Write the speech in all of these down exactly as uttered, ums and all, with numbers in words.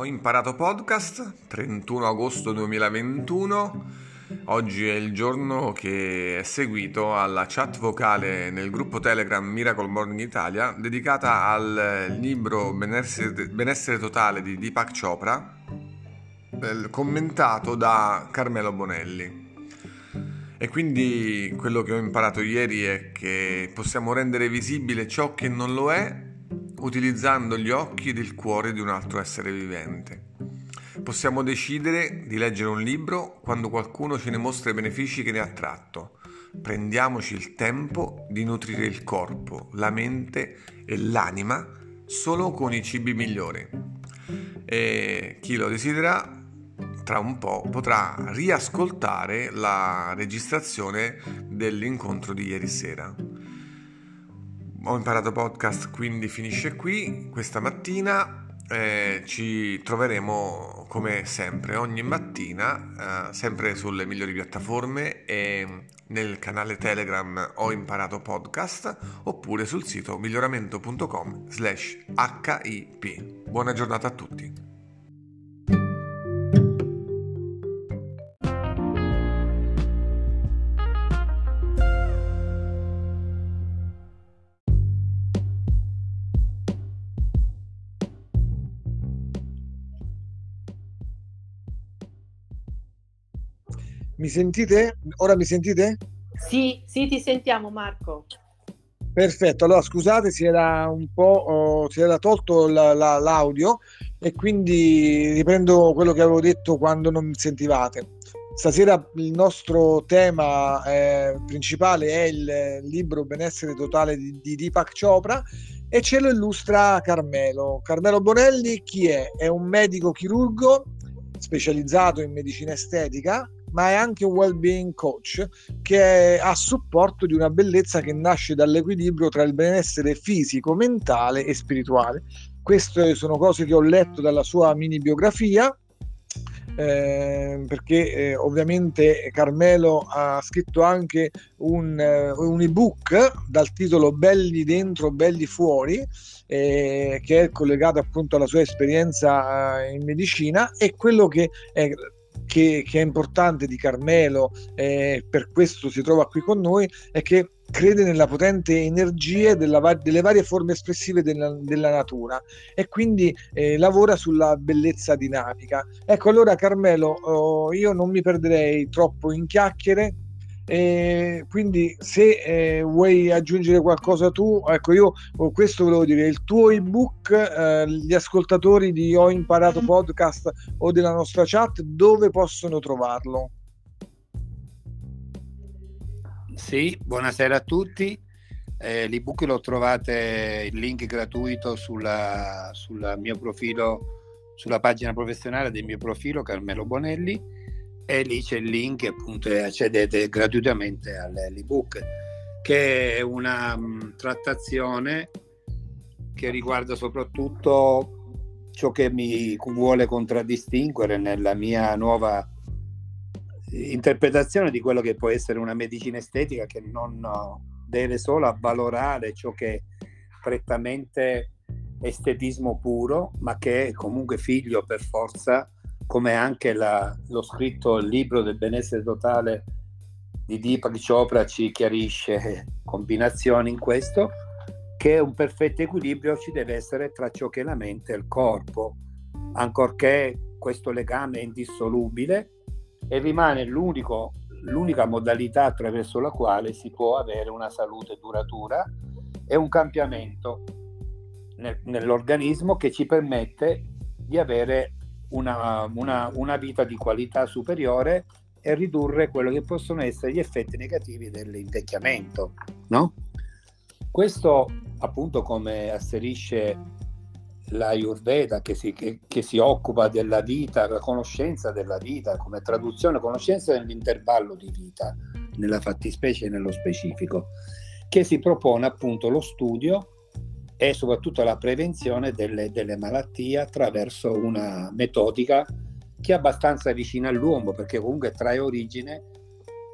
Ho imparato podcast, trentuno agosto duemilaventuno, oggi è il giorno che è seguito alla chat vocale nel gruppo Telegram Miracle Morning Italia dedicata al libro Benessere, Benessere Totale di Deepak Chopra, commentato da Carmelo Bonelli. E quindi quello che ho imparato ieri è che possiamo rendere visibile ciò che non lo è utilizzando gli occhi ed il cuore di un altro essere vivente. Possiamo decidere di leggere un libro quando qualcuno ce ne mostra i benefici che ne ha tratto. Prendiamoci il tempo di nutrire il corpo, la mente e l'anima solo con i cibi migliori. E chi lo desidera tra un po' potrà riascoltare la registrazione dell'incontro di ieri sera. Ho imparato podcast, quindi finisce qui. Questa mattina eh, ci troveremo come sempre, ogni mattina, eh, sempre sulle migliori piattaforme e nel canale Telegram Ho imparato podcast oppure sul sito miglioramento punto com slash H I P. Buona giornata a tutti. Mi sentite? Ora mi sentite? Sì, sì, ti sentiamo Marco. Perfetto, allora scusate, si era un po' oh, si era tolto la, la, l'audio e quindi riprendo quello che avevo detto quando non mi sentivate. Stasera il nostro tema eh, principale è il libro Benessere Totale di, di Deepak Chopra e ce lo illustra Carmelo. Carmelo Bonelli chi è? È un medico chirurgo specializzato in medicina estetica, ma è anche un well-being coach che è a supporto di una bellezza che nasce dall'equilibrio tra il benessere fisico, mentale e spirituale. Queste sono cose che ho letto dalla sua mini biografia, eh, perché eh, ovviamente Carmelo ha scritto anche un, uh, un ebook dal titolo Belli Dentro, Belli Fuori, eh, che è collegato appunto alla sua esperienza uh, in medicina. E quello che è Che, che è importante di Carmelo, eh, per questo si trova qui con noi, è che crede nella potente energia della, delle varie forme espressive della, della natura e quindi eh, lavora sulla bellezza dinamica. Ecco, allora Carmelo, oh, io non mi perderei troppo in chiacchiere, eh, quindi se eh, vuoi aggiungere qualcosa tu, ecco, io oh, questo volevo dire, il tuo ebook, eh, gli ascoltatori di Ho imparato podcast o della nostra chat dove possono trovarlo? Sì, buonasera a tutti, eh, l'ebook lo trovate, il link gratuito sulla, sulla mio profilo, sulla pagina professionale del mio profilo Carmelo Bonelli, e lì c'è il link, appunto, e accedete gratuitamente all'ebook, che è una mh, trattazione che riguarda soprattutto ciò che mi vuole contraddistinguere nella mia nuova interpretazione di quello che può essere una medicina estetica, che non deve solo avvalorare ciò che è prettamente estetismo puro, ma che è comunque figlio per forza, come anche la, l'ho scritto il libro del benessere totale di Deepak Chopra ci chiarisce, combinazioni in questo, che un perfetto equilibrio ci deve essere tra ciò che è la mente e il corpo, ancorché questo legame è indissolubile e rimane l'unico, l'unica modalità attraverso la quale si può avere una salute duratura e un cambiamento nel, nell'organismo che ci permette di avere Una, una, una vita di qualità superiore e ridurre quello che possono essere gli effetti negativi dell'invecchiamento, no? Questo appunto, come asserisce la Ayurveda, che si, che, che si occupa della vita, la conoscenza della vita, come traduzione conoscenza dell'intervallo di vita nella fattispecie e nello specifico, che si propone appunto lo studio e soprattutto la prevenzione delle, delle malattie attraverso una metodica che è abbastanza vicina all'uomo, perché comunque trae origine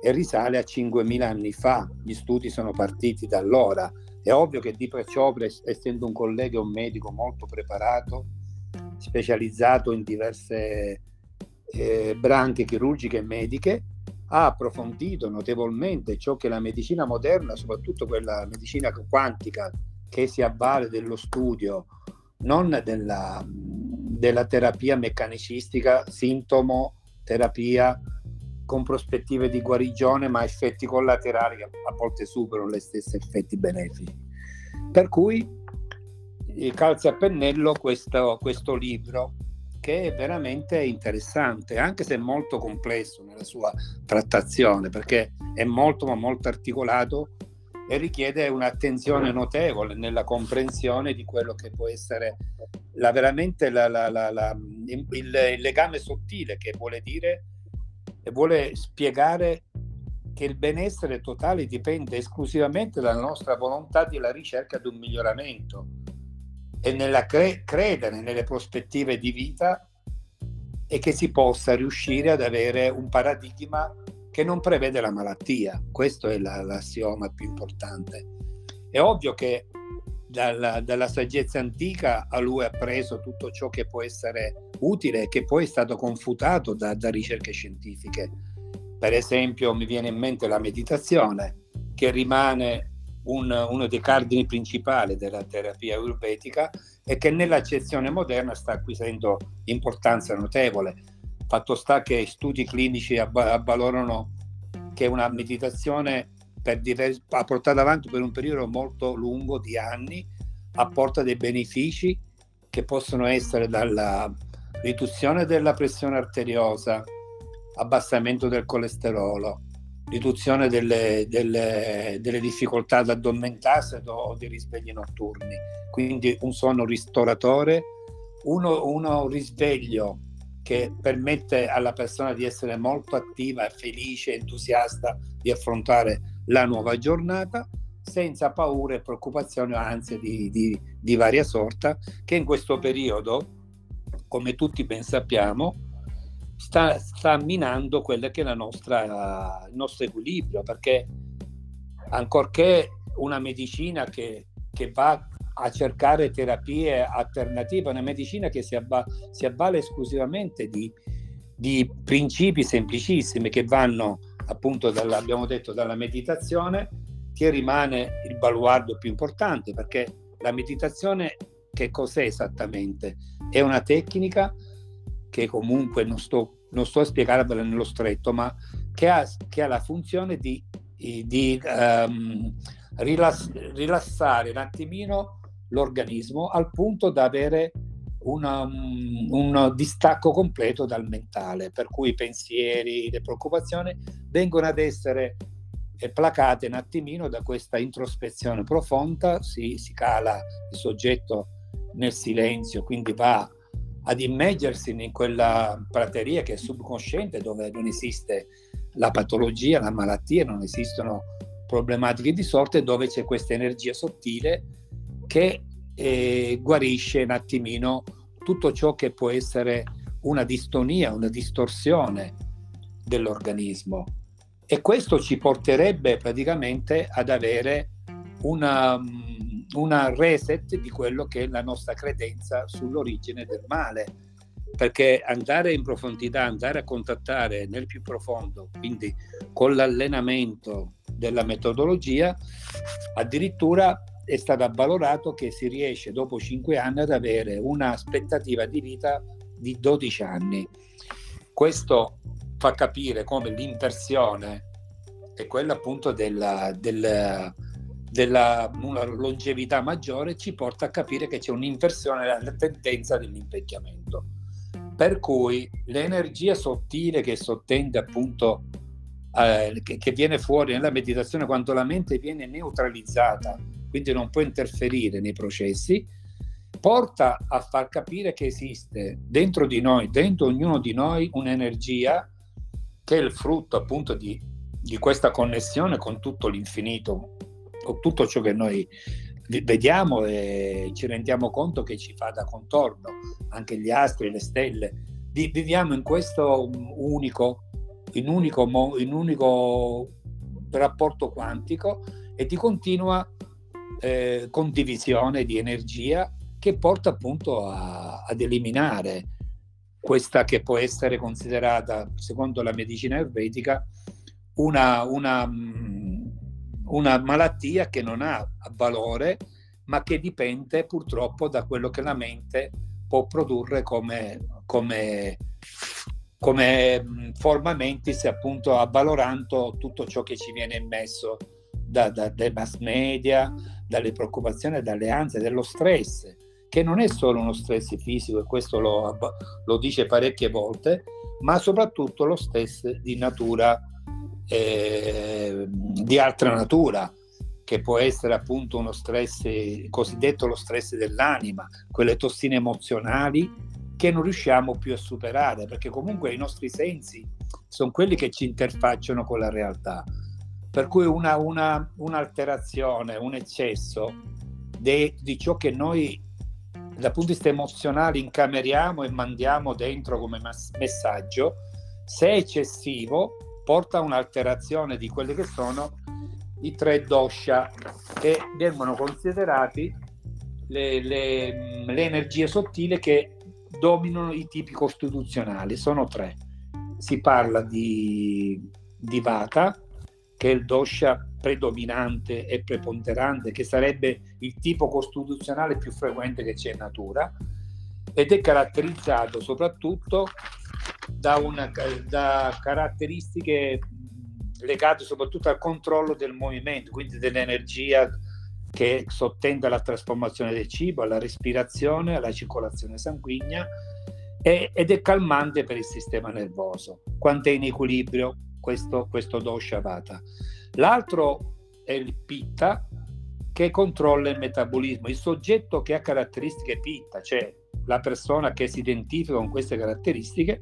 e risale a cinquemila anni fa, gli studi sono partiti da allora. È ovvio che Deepak Chopra, essendo un collega e un medico molto preparato, specializzato in diverse eh, branche chirurgiche e mediche, ha approfondito notevolmente ciò che la medicina moderna, soprattutto quella medicina quantica, che si avvale dello studio, non della, della terapia meccanicistica, sintomo terapia con prospettive di guarigione ma effetti collaterali che a volte superano le stesse effetti benefici. Per cui calza a pennello questo, questo libro, che è veramente interessante, anche se è molto complesso nella sua trattazione, perché è molto ma molto articolato e richiede un'attenzione notevole nella comprensione di quello che può essere la, veramente la, la, la, la, il, il legame sottile che vuole dire e vuole spiegare che il benessere totale dipende esclusivamente dalla nostra volontà di la ricerca di un miglioramento e nella cre- credere nelle prospettive di vita, e che si possa riuscire ad avere un paradigma che non prevede la malattia. Questo è la, l'assioma più importante. È ovvio che dalla, dalla saggezza antica a lui ha preso tutto ciò che può essere utile e che poi è stato confutato da, da ricerche scientifiche. Per esempio mi viene in mente la meditazione, che rimane un, uno dei cardini principali della terapia ayurvedica e che nell'accezione moderna sta acquisendo importanza notevole. Fatto sta che studi clinici avvalorano che una meditazione per divers- portata avanti per un periodo molto lungo di anni apporta dei benefici che possono essere dalla riduzione della pressione arteriosa, abbassamento del colesterolo, riduzione delle, delle, delle difficoltà ad addormentarsi o dei risvegli notturni. Quindi un sonno ristoratore, uno, uno risveglio che permette alla persona di essere molto attiva, felice, entusiasta di affrontare la nuova giornata senza paure, preoccupazioni o ansie di, di, di varia sorta, che in questo periodo, come tutti ben sappiamo, sta, sta minando quello che è la nostra, il nostro equilibrio, perché ancorché una medicina che, che va a cercare terapie alternative, una medicina che si, avva, si avvale esclusivamente di, di principi semplicissimi che vanno appunto dalla, abbiamo detto, dalla meditazione, che rimane il baluardo più importante, perché la meditazione che cos'è esattamente? È una tecnica che comunque non sto, non sto a spiegarvela nello stretto, ma che ha, che ha la funzione di, di um, rilass- rilassare un attimino l'organismo al punto da avere una, um, un distacco completo dal mentale, per cui i pensieri, le preoccupazioni vengono ad essere eh, placate un attimino da questa introspezione profonda. Si, si cala il soggetto nel silenzio, quindi va ad immergersi in quella prateria che è subconsciente, dove non esiste la patologia, la malattia, non esistono problematiche di sorte, dove c'è questa energia sottile che eh, guarisce un attimino tutto ciò che può essere una distonia, una distorsione dell'organismo, e questo ci porterebbe praticamente ad avere una, una reset di quello che è la nostra credenza sull'origine del male, perché andare in profondità, andare a contattare nel più profondo, quindi con l'allenamento della metodologia, addirittura è stato avvalorato che si riesce dopo cinque anni ad avere un'aspettativa di vita di dodici anni. Questo fa capire come l'inversione e quella appunto della, della, della una longevità maggiore ci porta a capire che c'è un'inversione della tendenza dell'invecchiamento, per cui l'energia sottile che sottende appunto che viene fuori nella meditazione quando la mente viene neutralizzata, quindi non può interferire nei processi, porta a far capire che esiste dentro di noi, dentro ognuno di noi, un'energia che è il frutto appunto di, di questa connessione con tutto l'infinito, con tutto ciò che noi vediamo e ci rendiamo conto che ci fa da contorno, anche gli astri, le stelle. Viviamo in questo unico in unico, mo, in unico rapporto quantico e di continua eh, condivisione di energia, che porta appunto a, ad eliminare questa che può essere considerata, secondo la medicina ayurvedica, una, una, una malattia che non ha valore, ma che dipende purtroppo da quello che la mente può produrre come, come, come forma mentis, appunto avvalorando tutto ciò che ci viene immesso da, da, dai mass media, dalle preoccupazioni, dalle ansie, dello stress, che non è solo uno stress fisico, e questo lo, lo dice parecchie volte, ma soprattutto lo stress di natura, eh, di altra natura, che può essere appunto uno stress cosiddetto lo stress dell'anima, quelle tossine emozionali che non riusciamo più a superare, perché comunque i nostri sensi sono quelli che ci interfacciano con la realtà, per cui una, una, un'alterazione, un eccesso de, di ciò che noi dal punto di vista emozionale incameriamo e mandiamo dentro come mas- messaggio, se eccessivo, porta a un'alterazione di quelle che sono i tre dosha, che vengono considerati le, le, le energie sottili che dominano i tipi costituzionali. Sono tre. Si parla di, di vata, che è il dosha predominante e preponderante, che sarebbe il tipo costituzionale più frequente che c'è in natura, ed è caratterizzato soprattutto da, una, da caratteristiche legato soprattutto al controllo del movimento, quindi dell'energia che sottende alla trasformazione del cibo, alla respirazione, alla circolazione sanguigna, e, ed è calmante per il sistema nervoso, quanto è in equilibrio questo, questo dosha vata. L'altro è il pitta, che controlla il metabolismo. Il soggetto che ha caratteristiche pitta, cioè la persona che si identifica con queste caratteristiche,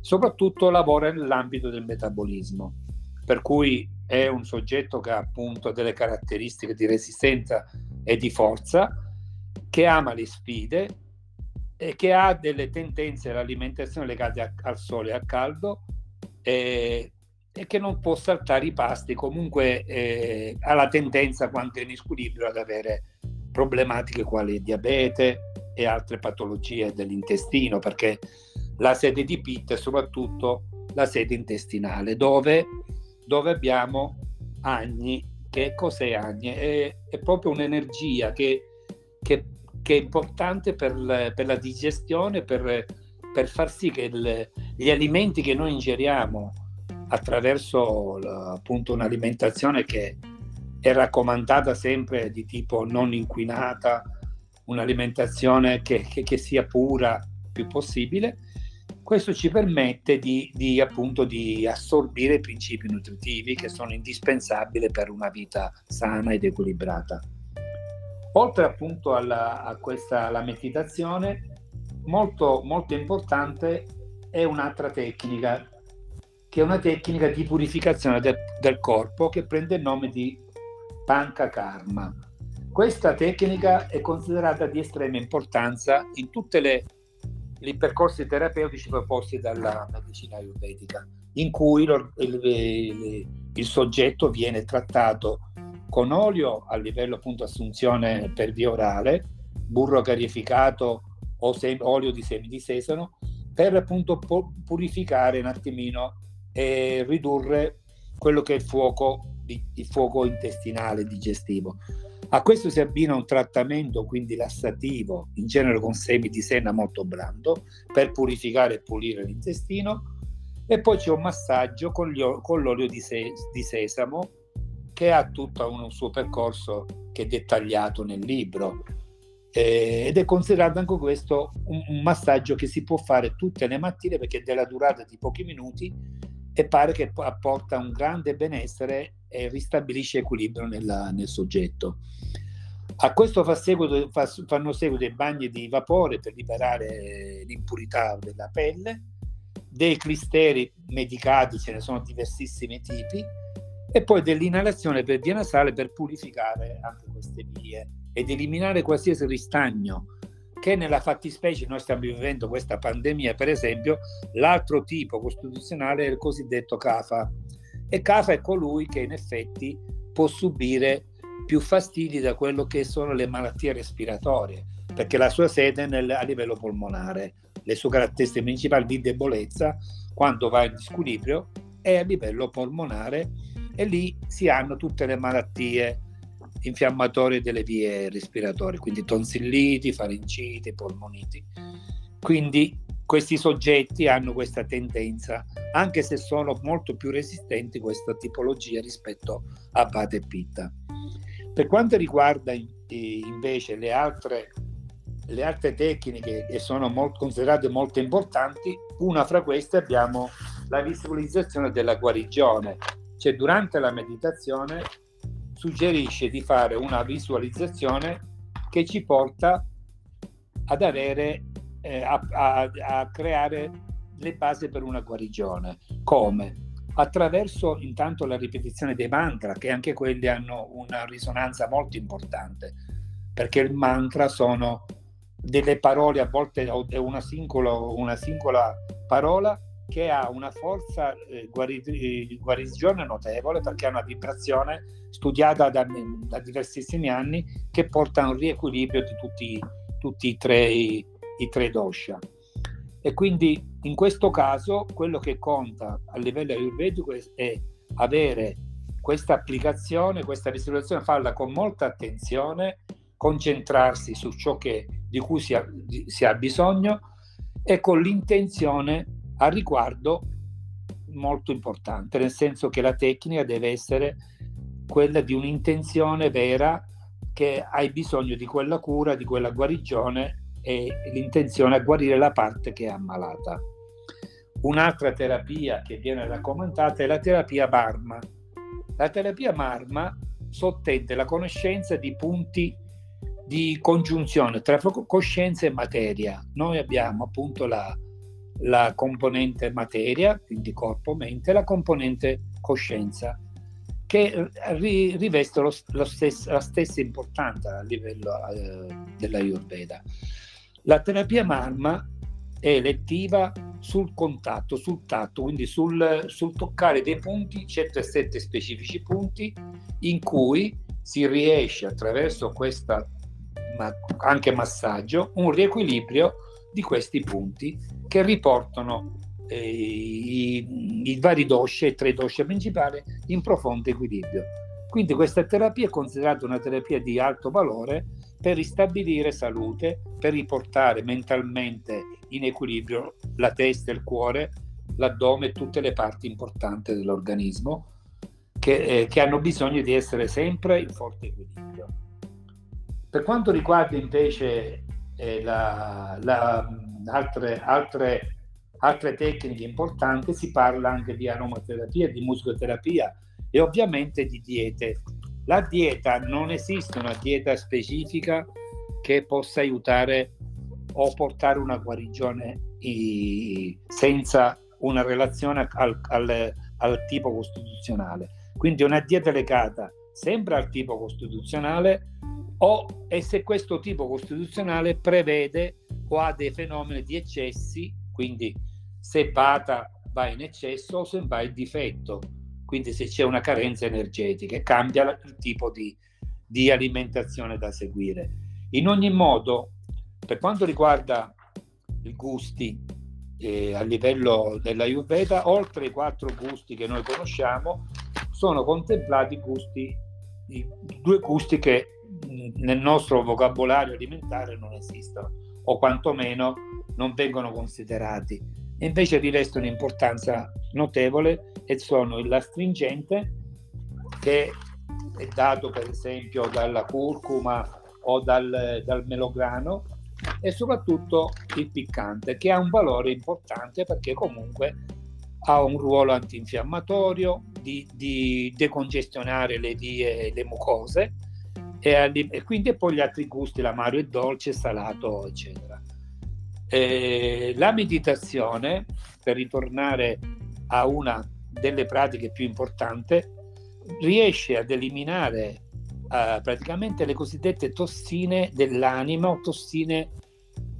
soprattutto lavora nell'ambito del metabolismo, per cui è un soggetto che ha appunto delle caratteristiche di resistenza e di forza, che ama le sfide e che ha delle tendenze all'alimentazione legate a, al sole e al caldo, e, e che non può saltare i pasti, comunque eh, ha la tendenza, quando è in squilibrio, ad avere problematiche quali il diabete e altre patologie dell'intestino, perché la sede di pitta è soprattutto la sede intestinale, dove dove abbiamo Agni. Che cos'è Agni? È, è proprio un'energia che, che, che è importante per la, per la digestione, per, per far sì che il, gli alimenti che noi ingeriamo attraverso appunto un'alimentazione che è raccomandata sempre di tipo non inquinata, un'alimentazione che, che, che sia pura più possibile. Questo ci permette di, di appunto di assorbire i principi nutritivi che sono indispensabili per una vita sana ed equilibrata. Oltre appunto alla, a questa la meditazione, molto molto importante è un'altra tecnica, che è una tecnica di purificazione de, del corpo, che prende il nome di pancha karma. Questa tecnica è considerata di estrema importanza in tutte le i percorsi terapeutici proposti dalla medicina ayurvedica, in cui lo, il, il, il soggetto viene trattato con olio a livello appunto assunzione per via orale, burro carificato o sem- olio di semi di sesamo, per appunto pu- purificare un attimino e ridurre quello che è il fuoco, il fuoco intestinale digestivo. A questo si abbina un trattamento quindi lassativo, in genere con semi di senna molto blando, per purificare e pulire l'intestino, e poi c'è un massaggio con, gli, con l'olio di, se, di sesamo, che ha tutto un suo percorso che è dettagliato nel libro, eh, ed è considerato anche questo un, un massaggio che si può fare tutte le mattine, perché è della durata di pochi minuti e pare che apporta un grande benessere e ristabilisce equilibrio nella, nel soggetto. A questo fa seguito, fa, fanno seguito i bagni di vapore per liberare l'impurità della pelle, dei clisteri medicati, ce ne sono diversissimi tipi, e poi dell'inalazione per via nasale per purificare anche queste vie ed eliminare qualsiasi ristagno, che nella fattispecie noi stiamo vivendo questa pandemia. Per esempio, l'altro tipo costituzionale è il cosiddetto kapha, e kapha è colui che in effetti può subire più fastidi da quello che sono le malattie respiratorie, perché la sua sete è nel, a livello polmonare. Le sue caratteristiche principali di debolezza, quando va in squilibrio, è a livello polmonare, e lì si hanno tutte le malattie infiammatorie delle vie respiratorie, quindi tonsilliti, faringiti, polmoniti. Quindi questi soggetti hanno questa tendenza, anche se sono molto più resistenti questa tipologia rispetto a vata e pitta. Per quanto riguarda invece le altre, le altre tecniche che sono molto, considerate molto importanti, una fra queste abbiamo la visualizzazione della guarigione. Cioè, durante la meditazione suggerisce di fare una visualizzazione che ci porta ad avere eh, a, a, a creare le basi per una guarigione. Come? Attraverso intanto la ripetizione dei mantra, che anche quelli hanno una risonanza molto importante, perché il mantra sono delle parole, a volte è una singola, una singola parola che ha una forza eh, guari- guarigione notevole, perché ha una vibrazione studiata da, da diversissimi anni, che porta a un riequilibrio di tutti, tutti i, tre, i, i tre dosha. E quindi in questo caso quello che conta a livello ayurvedico è avere questa applicazione, questa visualizzazione, farla con molta attenzione, concentrarsi su ciò che, di cui si ha, di, si ha bisogno, e con l'intenzione al riguardo molto importante, nel senso che la tecnica deve essere quella di un'intenzione vera, che hai bisogno di quella cura, di quella guarigione, e l'intenzione a guarire la parte che è ammalata. Un'altra terapia che viene raccomandata è la terapia marma. La terapia marma sottende la conoscenza di punti di congiunzione tra coscienza e materia. Noi abbiamo appunto la la componente materia, quindi corpo-mente, e la componente coscienza, che ri- riveste lo, lo stesso, la stessa importanza a livello eh, dell'Ayurveda. La terapia marma è lettiva sul contatto, sul tatto, quindi sul, sul toccare dei punti, centosette specifici punti, in cui si riesce attraverso questa ma, anche massaggio, un riequilibrio di questi punti che riportano eh, i, i vari dosha, i tre dosha principali, in profondo equilibrio. Quindi questa terapia è considerata una terapia di alto valore per ristabilire salute, per riportare mentalmente in equilibrio la testa, il cuore, l'addome e tutte le parti importanti dell'organismo che, eh, che hanno bisogno di essere sempre in forte equilibrio. Per quanto riguarda invece eh, la, la Altre, altre, altre tecniche importanti, si parla anche di aromaterapia, di musicoterapia e ovviamente di diete. La dieta, non esiste una dieta specifica che possa aiutare o portare una guarigione i, senza una relazione al, al, al tipo costituzionale. Quindi una dieta legata sempre al tipo costituzionale, o e se questo tipo costituzionale prevede o ha dei fenomeni di eccessi, quindi se vata va in eccesso o se va in difetto, quindi se c'è una carenza energetica, cambia il tipo di, di alimentazione da seguire. In ogni modo, per quanto riguarda i gusti eh, a livello dell'Ayurveda, oltre i quattro gusti che noi conosciamo, sono contemplati gusti, i due gusti che nel nostro vocabolario alimentare non esistono, o quantomeno non vengono considerati, invece rivestono un'importanza notevole, e sono il astringente, che è dato per esempio dalla curcuma o dal, dal melograno, e soprattutto il piccante, che ha un valore importante perché comunque ha un ruolo antinfiammatorio, di, di decongestionare le vie, le mucose, e quindi poi gli altri gusti, l'amaro, il dolce, il salato, eccetera. E la meditazione, per ritornare a una delle pratiche più importanti, riesce ad eliminare uh, praticamente le cosiddette tossine dell'anima, o tossine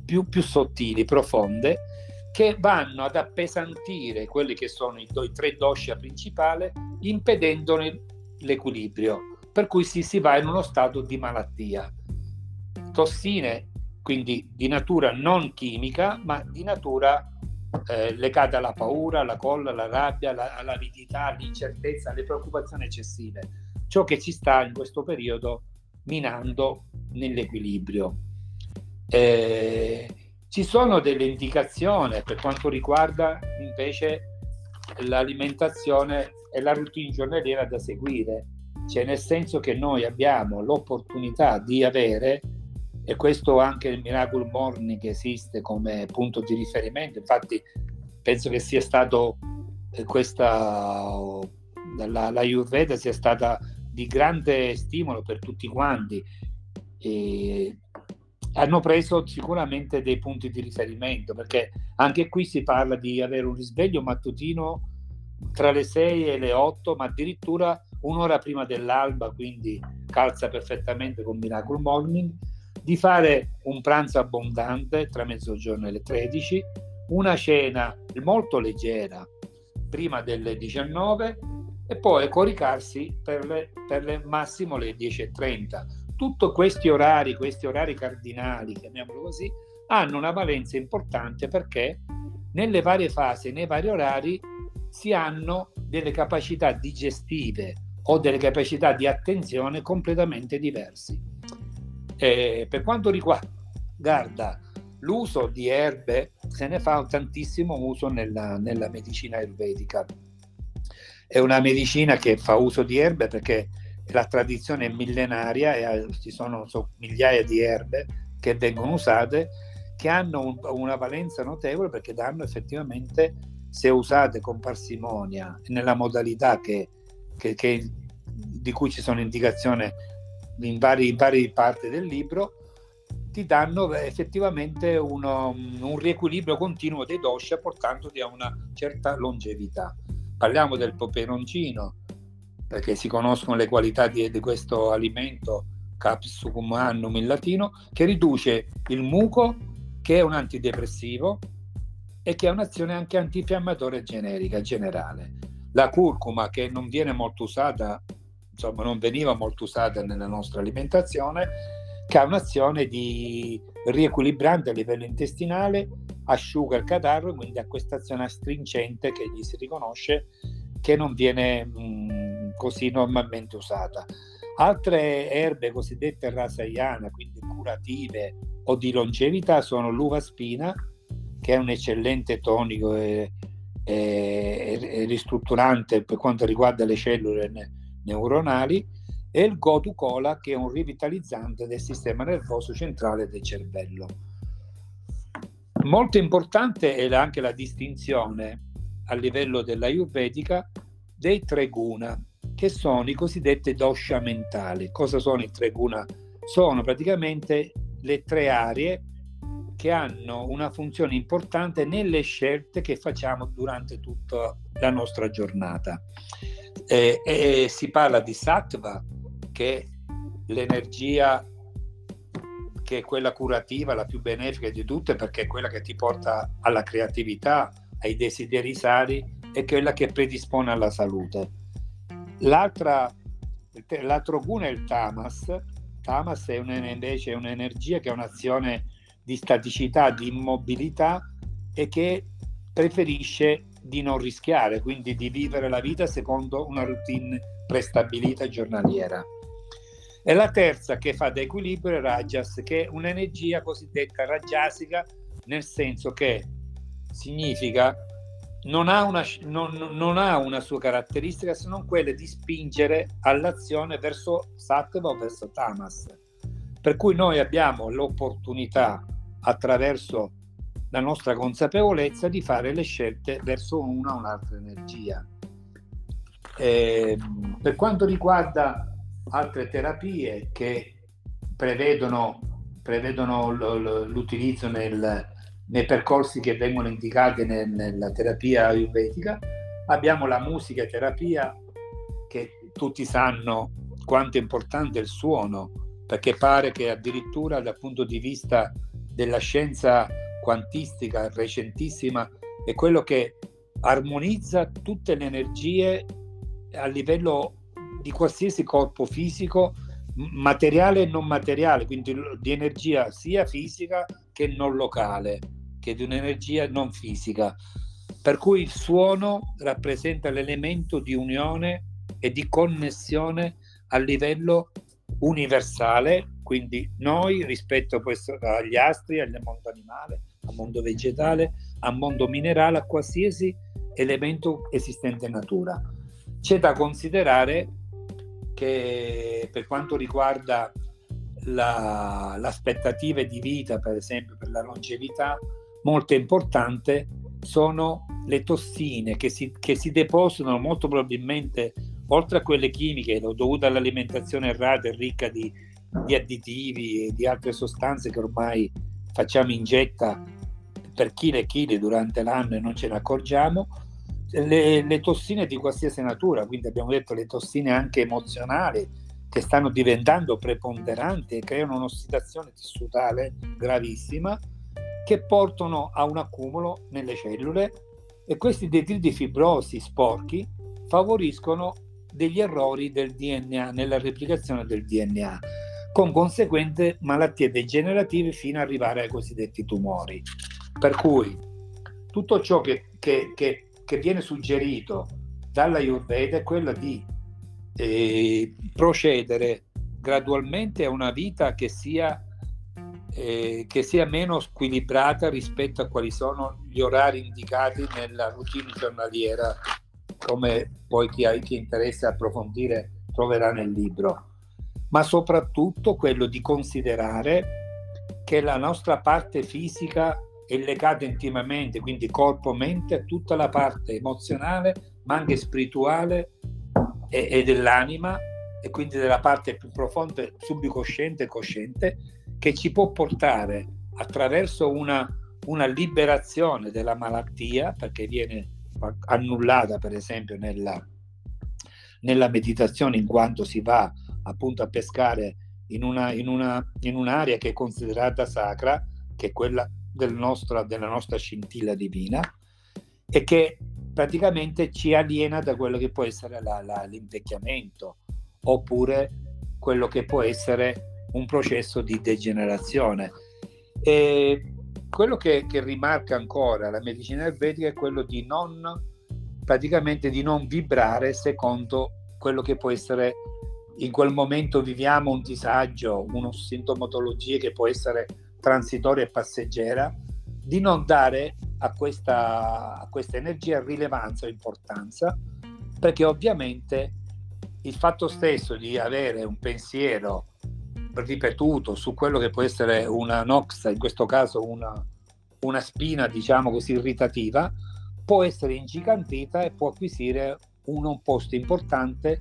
più, più sottili, profonde, che vanno ad appesantire quelli che sono i, do, i tre dosha principali, impedendone l'equilibrio, per cui si, si va in uno stato di malattia. Tossine quindi di natura non chimica, ma di natura eh, legata alla paura, alla collera, alla rabbia, alla, all'avidità, all'incertezza, alle preoccupazioni eccessive. Ciò che ci sta in questo periodo minando nell'equilibrio. Eh, ci sono delle indicazioni per quanto riguarda invece l'alimentazione e la routine giornaliera da seguire, cioè nel senso che noi abbiamo l'opportunità di avere, e questo anche il Miracle Morning che esiste come punto di riferimento, infatti penso che sia stato questa la, la Ayurveda sia stata di grande stimolo per tutti quanti, e hanno preso sicuramente dei punti di riferimento, perché anche qui si parla di avere un risveglio mattutino tra le sei e le otto, ma addirittura un'ora prima dell'alba, quindi calza perfettamente con Miracle Morning, di fare un pranzo abbondante tra mezzogiorno e le tredici, una cena molto leggera prima delle diciannove e poi coricarsi per le, per le massimo le dieci e trenta. Tutto questi orari, questi orari cardinali, chiamiamolo così, hanno una valenza importante perché nelle varie fasi, nei vari orari si hanno delle capacità digestive o delle capacità di attenzione completamente diversi. E per quanto riguarda l'uso di erbe, se ne fa tantissimo uso nella, nella medicina ayurvedica. È una medicina che fa uso di erbe perché la tradizione è millenaria e ci sono so, migliaia di erbe che vengono usate, che hanno un, una valenza notevole perché danno effettivamente, se usate con parsimonia nella modalità che, che, che, di cui ci sono indicazioni in vari, in varie parti del libro, ti danno effettivamente uno, un riequilibrio continuo dei dosha, portandoti a una certa longevità. Parliamo del peperoncino, perché si conoscono le qualità di, di questo alimento, capsicum annuum in latino, che riduce il muco, che è un antidepressivo e che ha un'azione anche antinfiammatoria generica, generale. La curcuma, che non viene molto usata, insomma non veniva molto usata nella nostra alimentazione, che ha un'azione di riequilibrante a livello intestinale, asciuga il catarro, quindi ha questa azione astringente che gli si riconosce, che non viene mh, così normalmente usata. Altre erbe cosiddette rasayana, quindi curative o di longevità, sono l'uva spina, che è un eccellente tonico e, e, e ristrutturante per quanto riguarda le cellule ne, neuronali, e il gotu-kola, che è un rivitalizzante del sistema nervoso centrale del cervello. Molto importante è anche la distinzione a livello dell'ayurvedica dei tre guna, che sono i cosiddetti dosha mentali. Cosa sono i tre guna? Sono praticamente le tre aree che hanno una funzione importante nelle scelte che facciamo durante tutta la nostra giornata. E, e si parla di sattva, che è l'energia che è quella curativa, la più benefica di tutte, perché è quella che ti porta alla creatività, ai desideri sari, è quella che predispone alla salute. L'altra, l'altro guna è il tamas. Tamas è un, invece è un'energia che ha un'azione di staticità, di immobilità, e che preferisce di non rischiare, quindi di vivere la vita secondo una routine prestabilita giornaliera. E la terza che fa da equilibrio è rajas, che è un'energia cosiddetta rajasica, nel senso che significa non ha una, non, non ha una sua caratteristica se non quella di spingere all'azione verso sattva o verso tamas, per cui noi abbiamo l'opportunità, attraverso la nostra consapevolezza, di fare le scelte verso una o un'altra energia. E per quanto riguarda altre terapie che prevedono, prevedono l'utilizzo nel nei percorsi che vengono indicati nel, nella terapia ayurvedica, abbiamo la musica terapia, che tutti sanno quanto è importante il suono, perché pare che addirittura dal punto di vista della scienza quantistica recentissima è quello che armonizza tutte le energie a livello di qualsiasi corpo fisico, materiale e non materiale, quindi di energia sia fisica che non locale, che di un'energia non fisica, per cui il suono rappresenta l'elemento di unione e di connessione a livello universale, quindi noi rispetto agli astri, al mondo animale, al mondo vegetale, al mondo minerale, a qualsiasi elemento esistente in natura. C'è da considerare che per quanto riguarda la, l'aspettativa di vita, per esempio per la longevità, molto importante sono le tossine che si, che si depositano molto probabilmente, oltre a quelle chimiche dovute all'alimentazione errata e ricca di, di additivi e di altre sostanze che ormai facciamo ingetta per chili e chili durante l'anno e non ce ne accorgiamo. Le, le tossine di qualsiasi natura, quindi abbiamo detto le tossine anche emozionali, che stanno diventando preponderanti e creano un'ossidazione tissutale gravissima, che portano a un accumulo nelle cellule, e questi detriti fibrosi sporchi favoriscono degli errori del D N A, nella replicazione del D N A, con conseguenti malattie degenerative fino ad arrivare ai cosiddetti tumori. Per cui tutto ciò che, che, che che viene suggerito dalla Ayurveda è quella di eh, procedere gradualmente a una vita che sia, eh, che sia meno squilibrata rispetto a quali sono gli orari indicati nella routine giornaliera, come poi chi ha chi interessa approfondire troverà nel libro, ma soprattutto quello di considerare che la nostra parte fisica è legata intimamente, quindi corpo, mente, a tutta la parte emozionale ma anche spirituale e, e dell'anima, e quindi della parte più profonda, subconsciente e cosciente, che ci può portare attraverso una, una liberazione della malattia, perché viene annullata per esempio nella, nella meditazione, in quanto si va appunto a pescare in, una, in, una, in un'area che è considerata sacra, che è quella Del nostro, della nostra scintilla divina, e che praticamente ci aliena da quello che può essere la, la, l'invecchiamento, oppure quello che può essere un processo di degenerazione. E quello che, che rimarca ancora la medicina ayurvedica è quello di non praticamente di non vibrare secondo quello che può essere in quel momento viviamo, un disagio, una sintomatologia che può essere transitoria e passeggera, di non dare a questa, a questa energia rilevanza o importanza, perché ovviamente il fatto stesso di avere un pensiero ripetuto su quello che può essere una noxa, in questo caso una, una spina, diciamo così, irritativa, può essere ingigantita e può acquisire un posto importante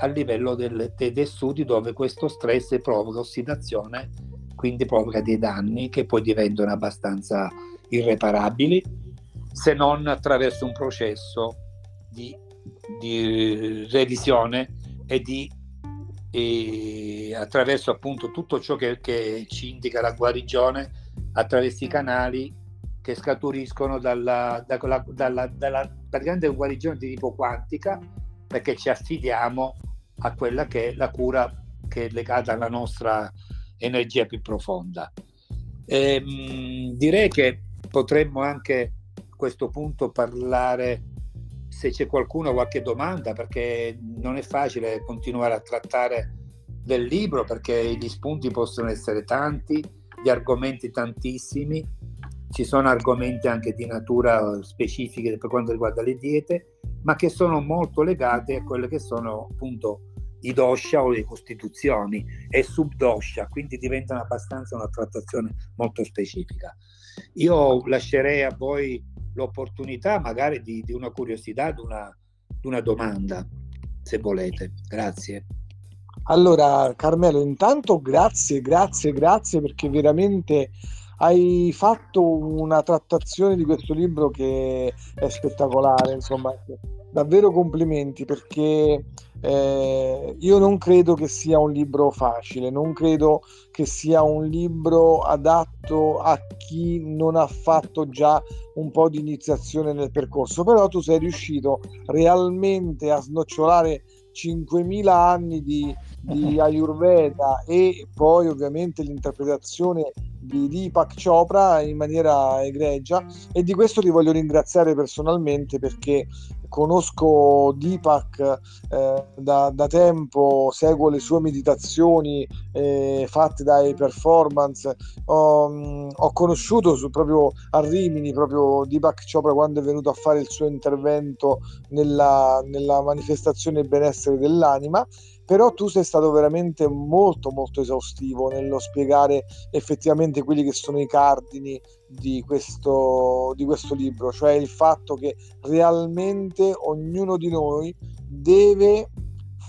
a livello del, dei tessuti, dove questo stress provoca ossidazione, quindi provoca dei danni che poi diventano abbastanza irreparabili, se non attraverso un processo di, di revisione e di e attraverso appunto tutto ciò che, che ci indica la guarigione, attraverso i canali che scaturiscono dalla, dalla, dalla, dalla praticamente guarigione di tipo quantica, perché ci affidiamo a quella che è la cura che è legata alla nostra energia più profonda. E, mh, direi che potremmo anche a questo punto parlare, se c'è qualcuno qualche domanda, perché non è facile continuare a trattare del libro, perché gli spunti possono essere tanti, gli argomenti tantissimi, ci sono argomenti anche di natura specifiche per quanto riguarda le diete, ma che sono molto legate a quelle che sono appunto i dosha o le costituzioni e subdosha, quindi diventano abbastanza una trattazione molto specifica. Io lascerei a voi l'opportunità magari di, di una curiosità, di una, di una domanda, se volete. Grazie. Allora Carmelo, intanto grazie, grazie, grazie, perché veramente hai fatto una trattazione di questo libro che è spettacolare, insomma davvero complimenti, perché eh, io non credo che sia un libro facile, non credo che sia un libro adatto a chi non ha fatto già un po' di iniziazione nel percorso, però tu sei riuscito realmente a snocciolare cinquemila anni di, di Ayurveda e poi ovviamente l'interpretazione di Deepak Chopra in maniera egregia, e di questo ti voglio ringraziare personalmente, perché conosco Deepak eh, da, da tempo, seguo le sue meditazioni eh, fatte da High Performance. Ho, ho conosciuto su, proprio a Rimini proprio Deepak Chopra quando è venuto a fare il suo intervento nella, nella manifestazione benessere dell'anima. Però tu sei stato veramente molto molto esaustivo nello spiegare effettivamente quelli che sono i cardini di questo, di questo libro, cioè il fatto che realmente ognuno di noi deve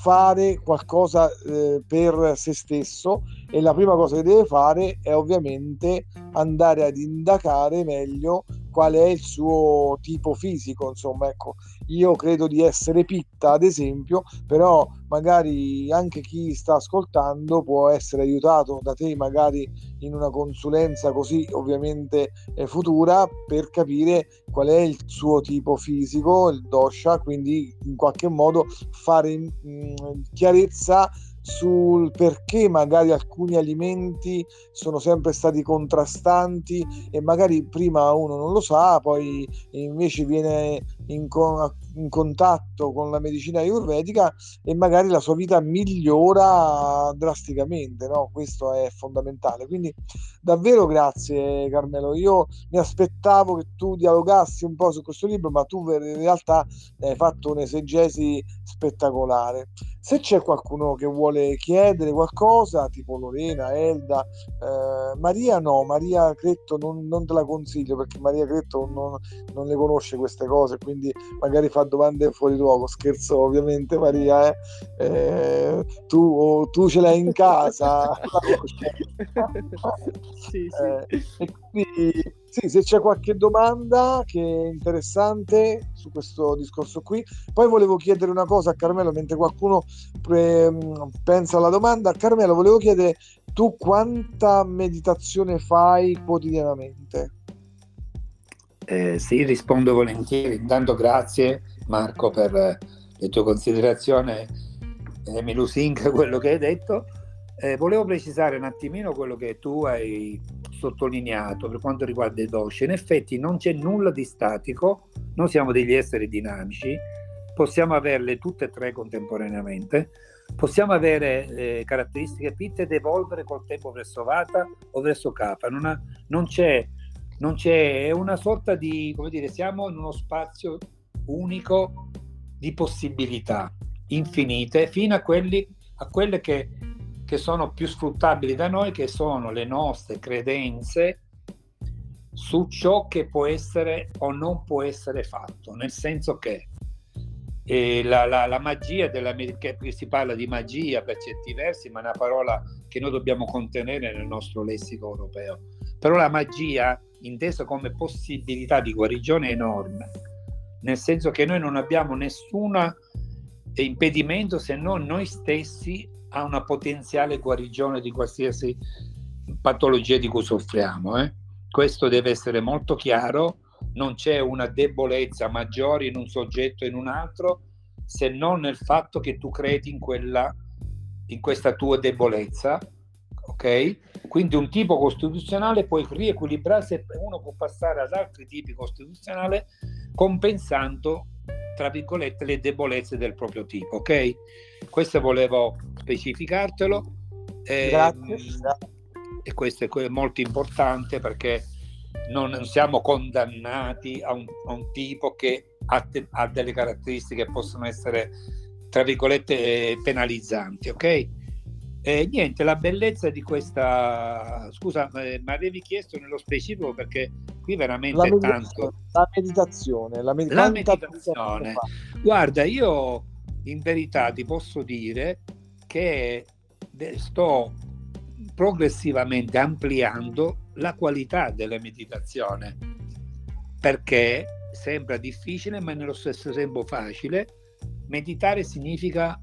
fare qualcosa eh, per se stesso, e la prima cosa che deve fare è ovviamente andare ad indagare meglio qual è il suo tipo fisico. Insomma, ecco, io credo di essere pitta ad esempio, però magari anche chi sta ascoltando può essere aiutato da te magari in una consulenza così ovviamente eh, futura, per capire qual è il suo tipo fisico, il dosha, quindi in qualche modo fare mh, chiarezza sul perché magari alcuni alimenti sono sempre stati contrastanti, e magari prima uno non lo sa, poi invece viene in, co- in contatto con la medicina ayurvedica e magari la sua vita migliora drasticamente, no? Questo è fondamentale. Quindi davvero grazie Carmelo, io mi aspettavo che tu dialogassi un po' su questo libro, ma tu in realtà hai fatto un'esegesi spettacolare. Se c'è qualcuno che vuole chiedere qualcosa, tipo Lorena, Elda, eh, Maria no, Maria Cretto non, non te la consiglio, perché Maria Cretto non, non le conosce queste cose, quindi magari fa domande fuori luogo. Scherzo ovviamente, Maria, eh. Eh, tu, oh, tu ce l'hai in casa. Sì, sì. Eh, e quindi sì, se c'è qualche domanda che è interessante su questo discorso qui. Poi volevo chiedere una cosa a Carmelo, mentre qualcuno pre- pensa alla domanda. Carmelo, volevo chiedere, tu quanta meditazione fai quotidianamente? Eh, sì, rispondo volentieri. Intanto grazie Marco per le tue considerazioni, eh, mi lusinga quello che hai detto. Eh, volevo precisare un attimino quello che tu hai sottolineato per quanto riguarda i dosha. In effetti non c'è nulla di statico, noi siamo degli esseri dinamici, possiamo averle tutte e tre contemporaneamente, possiamo avere eh, caratteristiche pitta ed evolvere col tempo verso vata o verso kapha. Non, ha, non c'è, non c'è, è una sorta di, come dire, siamo in uno spazio unico di possibilità infinite, fino a quelli, a quelle che che sono più sfruttabili da noi, che sono le nostre credenze su ciò che può essere o non può essere fatto, nel senso che eh, la, la, la magia della, che si parla di magia per certi versi, ma è una parola che noi dobbiamo contenere nel nostro lessico europeo, però la magia intesa come possibilità di guarigione è enorme, nel senso che noi non abbiamo nessun impedimento se non noi stessi a una potenziale guarigione di qualsiasi patologia di cui soffriamo, eh? Questo deve essere molto chiaro, non c'è una debolezza maggiore in un soggetto e in un altro, se non nel fatto che tu credi in quella, in questa tua debolezza, ok? Quindi un tipo costituzionale può riequilibrarsi e uno può passare ad altri tipi costituzionali compensando, tra virgolette, le debolezze del proprio tipo, ok? Questo volevo specificartelo. E, grazie. E questo è molto importante, perché non siamo condannati a un, a un tipo che ha, te, ha delle caratteristiche che possono essere, tra virgolette, penalizzanti, ok? E niente, la bellezza di questa... Scusa, ma avevi chiesto nello specifico, perché qui veramente la tanto... La meditazione, la, med- la meditazione. Guarda, io in verità ti posso dire che sto progressivamente ampliando la qualità della meditazione, perché sembra difficile ma nello stesso tempo facile. Meditare significa,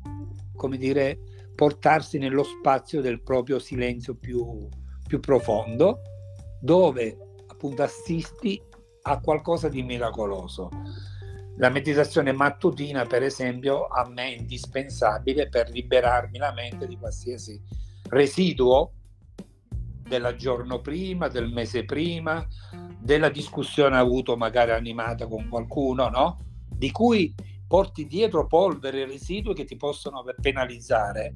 come dire, portarsi nello spazio del proprio silenzio più, più profondo, dove appunto assisti a qualcosa di miracoloso. La meditazione mattutina, per esempio, a me è indispensabile per liberarmi la mente di qualsiasi residuo del giorno prima, del mese prima, della discussione avuto magari animata con qualcuno, no? Di cui porti dietro polvere e residui che ti possono penalizzare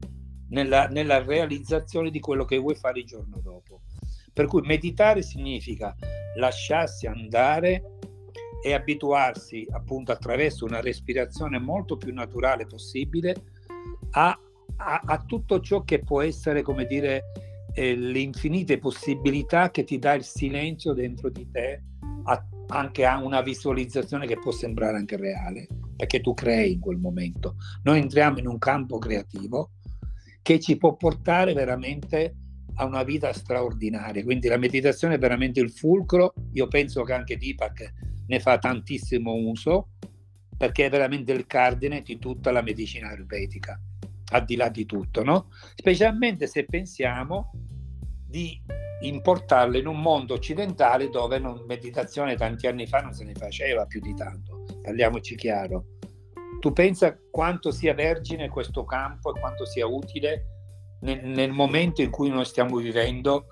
nella, nella realizzazione di quello che vuoi fare il giorno dopo. Per cui meditare significa lasciarsi andare e abituarsi, appunto, attraverso una respirazione molto più naturale possibile a, a, a tutto ciò che può essere, come dire, eh, le infinite possibilità che ti dà il silenzio dentro di te, a, anche a una visualizzazione che può sembrare anche reale, perché tu crei in quel momento. Noi entriamo in un campo creativo che ci può portare veramente a una vita straordinaria. Quindi la meditazione è veramente il fulcro. Io penso che anche Deepak ne fa tantissimo uso, perché è veramente il cardine di tutta la medicina ayurvedica, al di là di tutto, no? Specialmente se pensiamo di importarlo in un mondo occidentale dove non, meditazione tanti anni fa non se ne faceva più di tanto, parliamoci chiaro. Tu pensa quanto sia vergine questo campo e quanto sia utile nel, nel momento in cui noi stiamo vivendo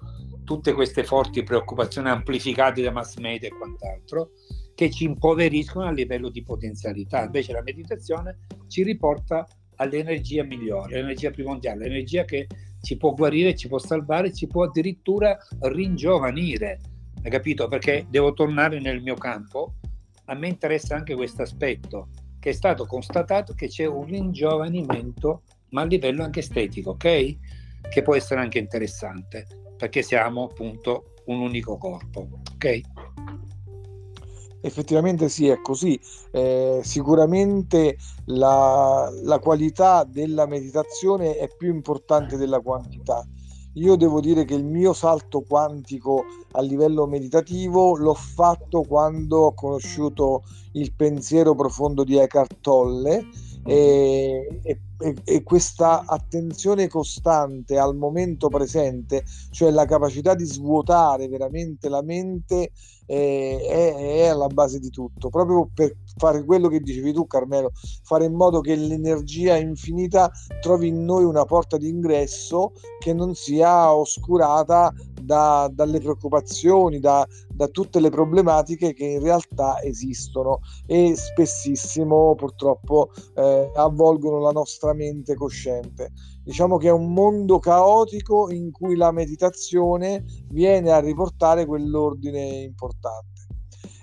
tutte queste forti preoccupazioni amplificate da mass media e quant'altro, che ci impoveriscono a livello di potenzialità. Invece la meditazione ci riporta all'energia migliore, l'energia primordiale, l'energia che ci può guarire, ci può salvare, ci può addirittura ringiovanire, hai capito? Perché devo tornare nel mio campo, a me interessa anche questo aspetto, che è stato constatato che c'è un ringiovanimento, ma a livello anche estetico, ok? Che può essere anche interessante, perché siamo appunto un unico corpo, ok? Effettivamente sì, è così. Eh, sicuramente la, la qualità della meditazione è più importante della quantità. Io devo dire che il mio salto quantico a livello meditativo l'ho fatto quando ho conosciuto il pensiero profondo di Eckhart Tolle e, e, e questa attenzione costante al momento presente, cioè la capacità di svuotare veramente la mente, eh, è, è alla base di tutto, proprio per fare quello che dicevi tu, Carmelo, fare in modo che l'energia infinita trovi in noi una porta d'ingresso che non sia oscurata da, dalle preoccupazioni, da, da tutte le problematiche che in realtà esistono e spessissimo purtroppo eh, avvolgono la nostra mente cosciente. Diciamo che è un mondo caotico in cui la meditazione viene a riportare quell'ordine importante.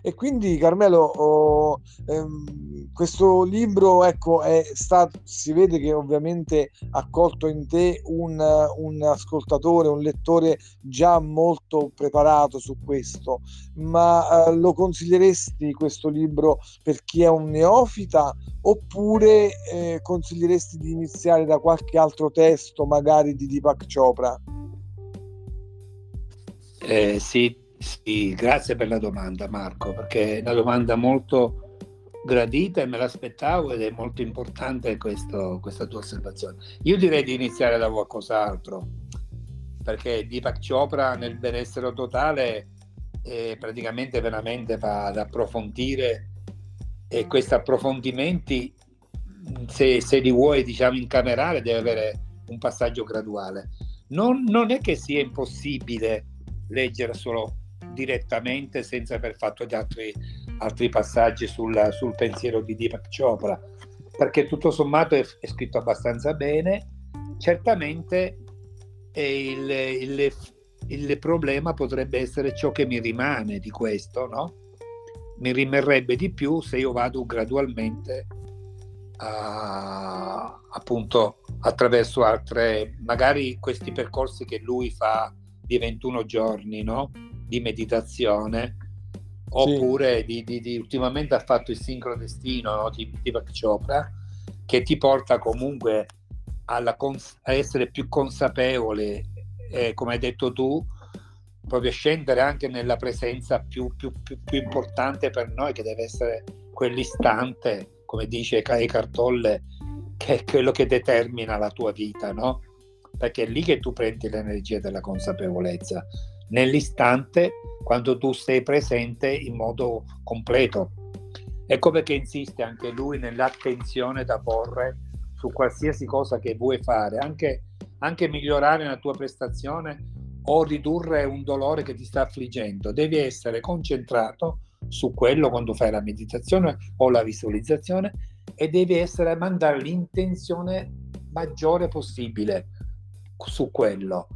E quindi, Carmelo, oh, ehm, questo libro, ecco, è stato, si vede che ovviamente ha colto in te un, un ascoltatore, un lettore già molto preparato su questo, ma eh, lo consiglieresti questo libro per chi è un neofita, oppure eh, consiglieresti di iniziare da qualche altro testo, magari di Deepak Chopra? Eh, sì. Sì, grazie per la domanda, Marco, perché è una domanda molto gradita e me l'aspettavo, ed è molto importante questo, questa tua osservazione. Io direi di iniziare da qualcos'altro, perché Deepak Chopra nel benessere totale eh, praticamente veramente va ad approfondire, e questi approfondimenti, se, se li vuoi, diciamo, incamerare, deve avere un passaggio graduale. Non, non è che sia impossibile leggere solo direttamente senza aver fatto gli altri, altri passaggi sul, sul pensiero di Deepak Chopra, perché tutto sommato è, è scritto abbastanza bene. Certamente eh, il, il, il problema potrebbe essere ciò che mi rimane di questo, no? Mi rimarrebbe di più se io vado gradualmente a, appunto attraverso altre, magari questi percorsi che lui fa di ventuno giorni, no? Di meditazione, oppure sì. di, di, di ultimamente ha fatto il sincrodestino, no? di, di Deepak Chopra, che ti porta comunque alla cons- a essere più consapevole, eh, come hai detto tu, proprio scendere anche nella presenza più, più, più, più importante per noi, che deve essere quell'istante, come dice Eckhart Tolle, che è quello che determina la tua vita, no? Perché è lì che tu prendi l'energia della consapevolezza, nell'istante, quando tu sei presente in modo completo. Ecco perché insiste anche lui nell'attenzione da porre su qualsiasi cosa che vuoi fare, anche, anche migliorare la tua prestazione o ridurre un dolore che ti sta affliggendo. Devi essere concentrato su quello quando fai la meditazione o la visualizzazione, e devi essere mandare l'intenzione maggiore possibile su quello,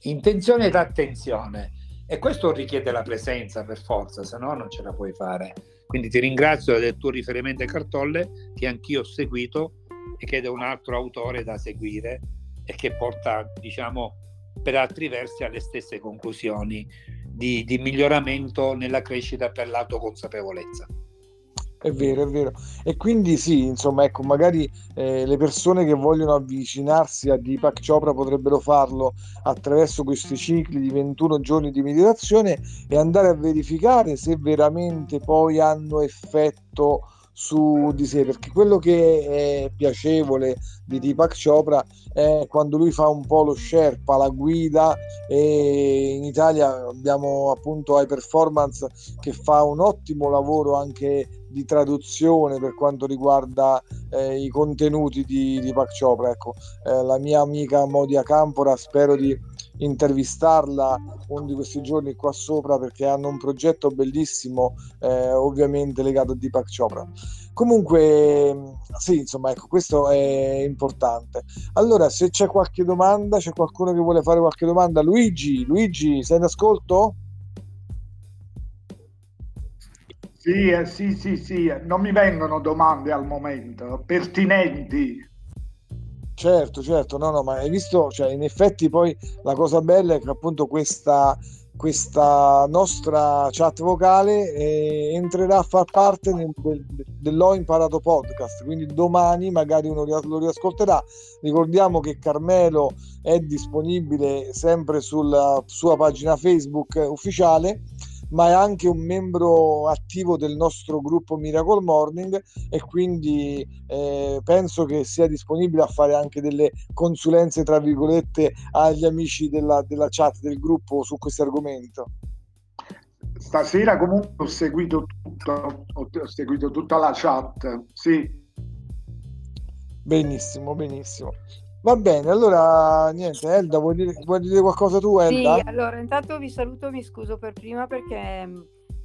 intenzione ed attenzione, e questo richiede la presenza per forza, se no non ce la puoi fare. Quindi ti ringrazio del tuo riferimento a Eckhart Tolle, che anch'io ho seguito e che è un altro autore da seguire e che porta, diciamo, per altri versi alle stesse conclusioni di, di miglioramento nella crescita per l'autoconsapevolezza. È vero, è vero. E quindi sì, insomma, ecco, magari eh, le persone che vogliono avvicinarsi a Deepak Chopra potrebbero farlo attraverso questi cicli di ventuno giorni di meditazione e andare a verificare se veramente poi hanno effetto su di sé, perché quello che è piacevole di Deepak Chopra è quando lui fa un po' lo sherpa, la guida, e in Italia abbiamo appunto High Performance che fa un ottimo lavoro anche di traduzione per quanto riguarda eh, i contenuti di Deepak Chopra. Ecco, eh, la mia amica Modia Campora, spero di intervistarla uno di questi giorni qua sopra, perché hanno un progetto bellissimo eh, ovviamente legato a Deepak Chopra. Comunque sì, insomma, ecco, questo è importante. Allora, se c'è qualche domanda, c'è qualcuno che vuole fare qualche domanda? Luigi, Luigi, sei in ascolto? Sì, eh, sì, sì, sì, non mi vengono domande al momento pertinenti. Certo, certo, no, no, ma hai visto, cioè, in effetti poi la cosa bella è che appunto questa, questa nostra chat vocale eh, entrerà a far parte nel, del, dell'Ho Imparato Podcast, quindi domani magari uno lo riascolterà. Ricordiamo che Carmelo è disponibile sempre sulla sua pagina Facebook ufficiale, ma è anche un membro attivo del nostro gruppo Miracle Morning, e quindi eh, penso che sia disponibile a fare anche delle consulenze, tra virgolette, agli amici della, della chat del gruppo su questo argomento. Stasera comunque ho seguito tutto, ho seguito tutta la chat, sì. Benissimo, benissimo. Va bene, allora niente, Elda, vuoi dire, vuoi dire qualcosa tu, Elda? Sì, allora intanto vi saluto, mi scuso per prima perché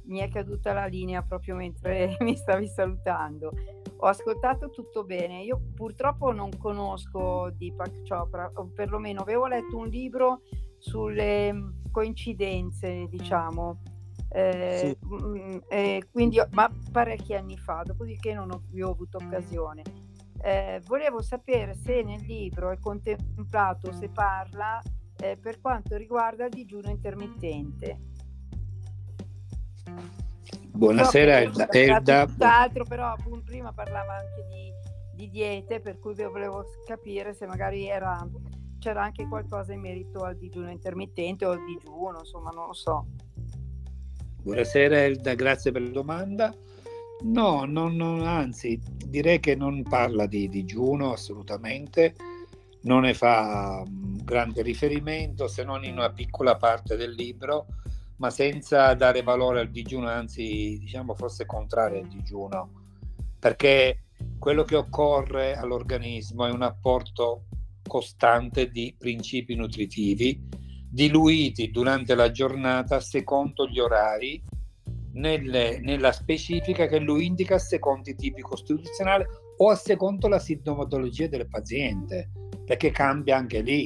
mi è caduta la linea proprio mentre mi stavi salutando. Ho ascoltato tutto bene, io purtroppo non conosco Deepak Chopra, o perlomeno avevo letto un libro sulle coincidenze, diciamo, eh, sì. mh, eh, quindi, ma parecchi anni fa, dopodiché non ho più avuto occasione. Eh, volevo sapere se nel libro è contemplato, se parla eh, per quanto riguarda il digiuno intermittente. Buonasera, no, Elda. Elda. Tutt'altro, però prima parlava anche di, di diete, per cui volevo capire se magari era, c'era anche qualcosa in merito al digiuno intermittente o al digiuno, insomma, non lo so. Buonasera, Elda, grazie per la domanda. No, non, non, anzi, direi che non parla di digiuno assolutamente, non ne fa grande riferimento, se non in una piccola parte del libro, ma senza dare valore al digiuno, anzi, diciamo forse contrario al digiuno, perché quello che occorre all'organismo è un apporto costante di principi nutritivi diluiti durante la giornata secondo gli orari, Nelle, nella specifica che lui indica a secondo i tipi costituzionali o a secondo la sintomatologia del paziente, perché cambia anche lì,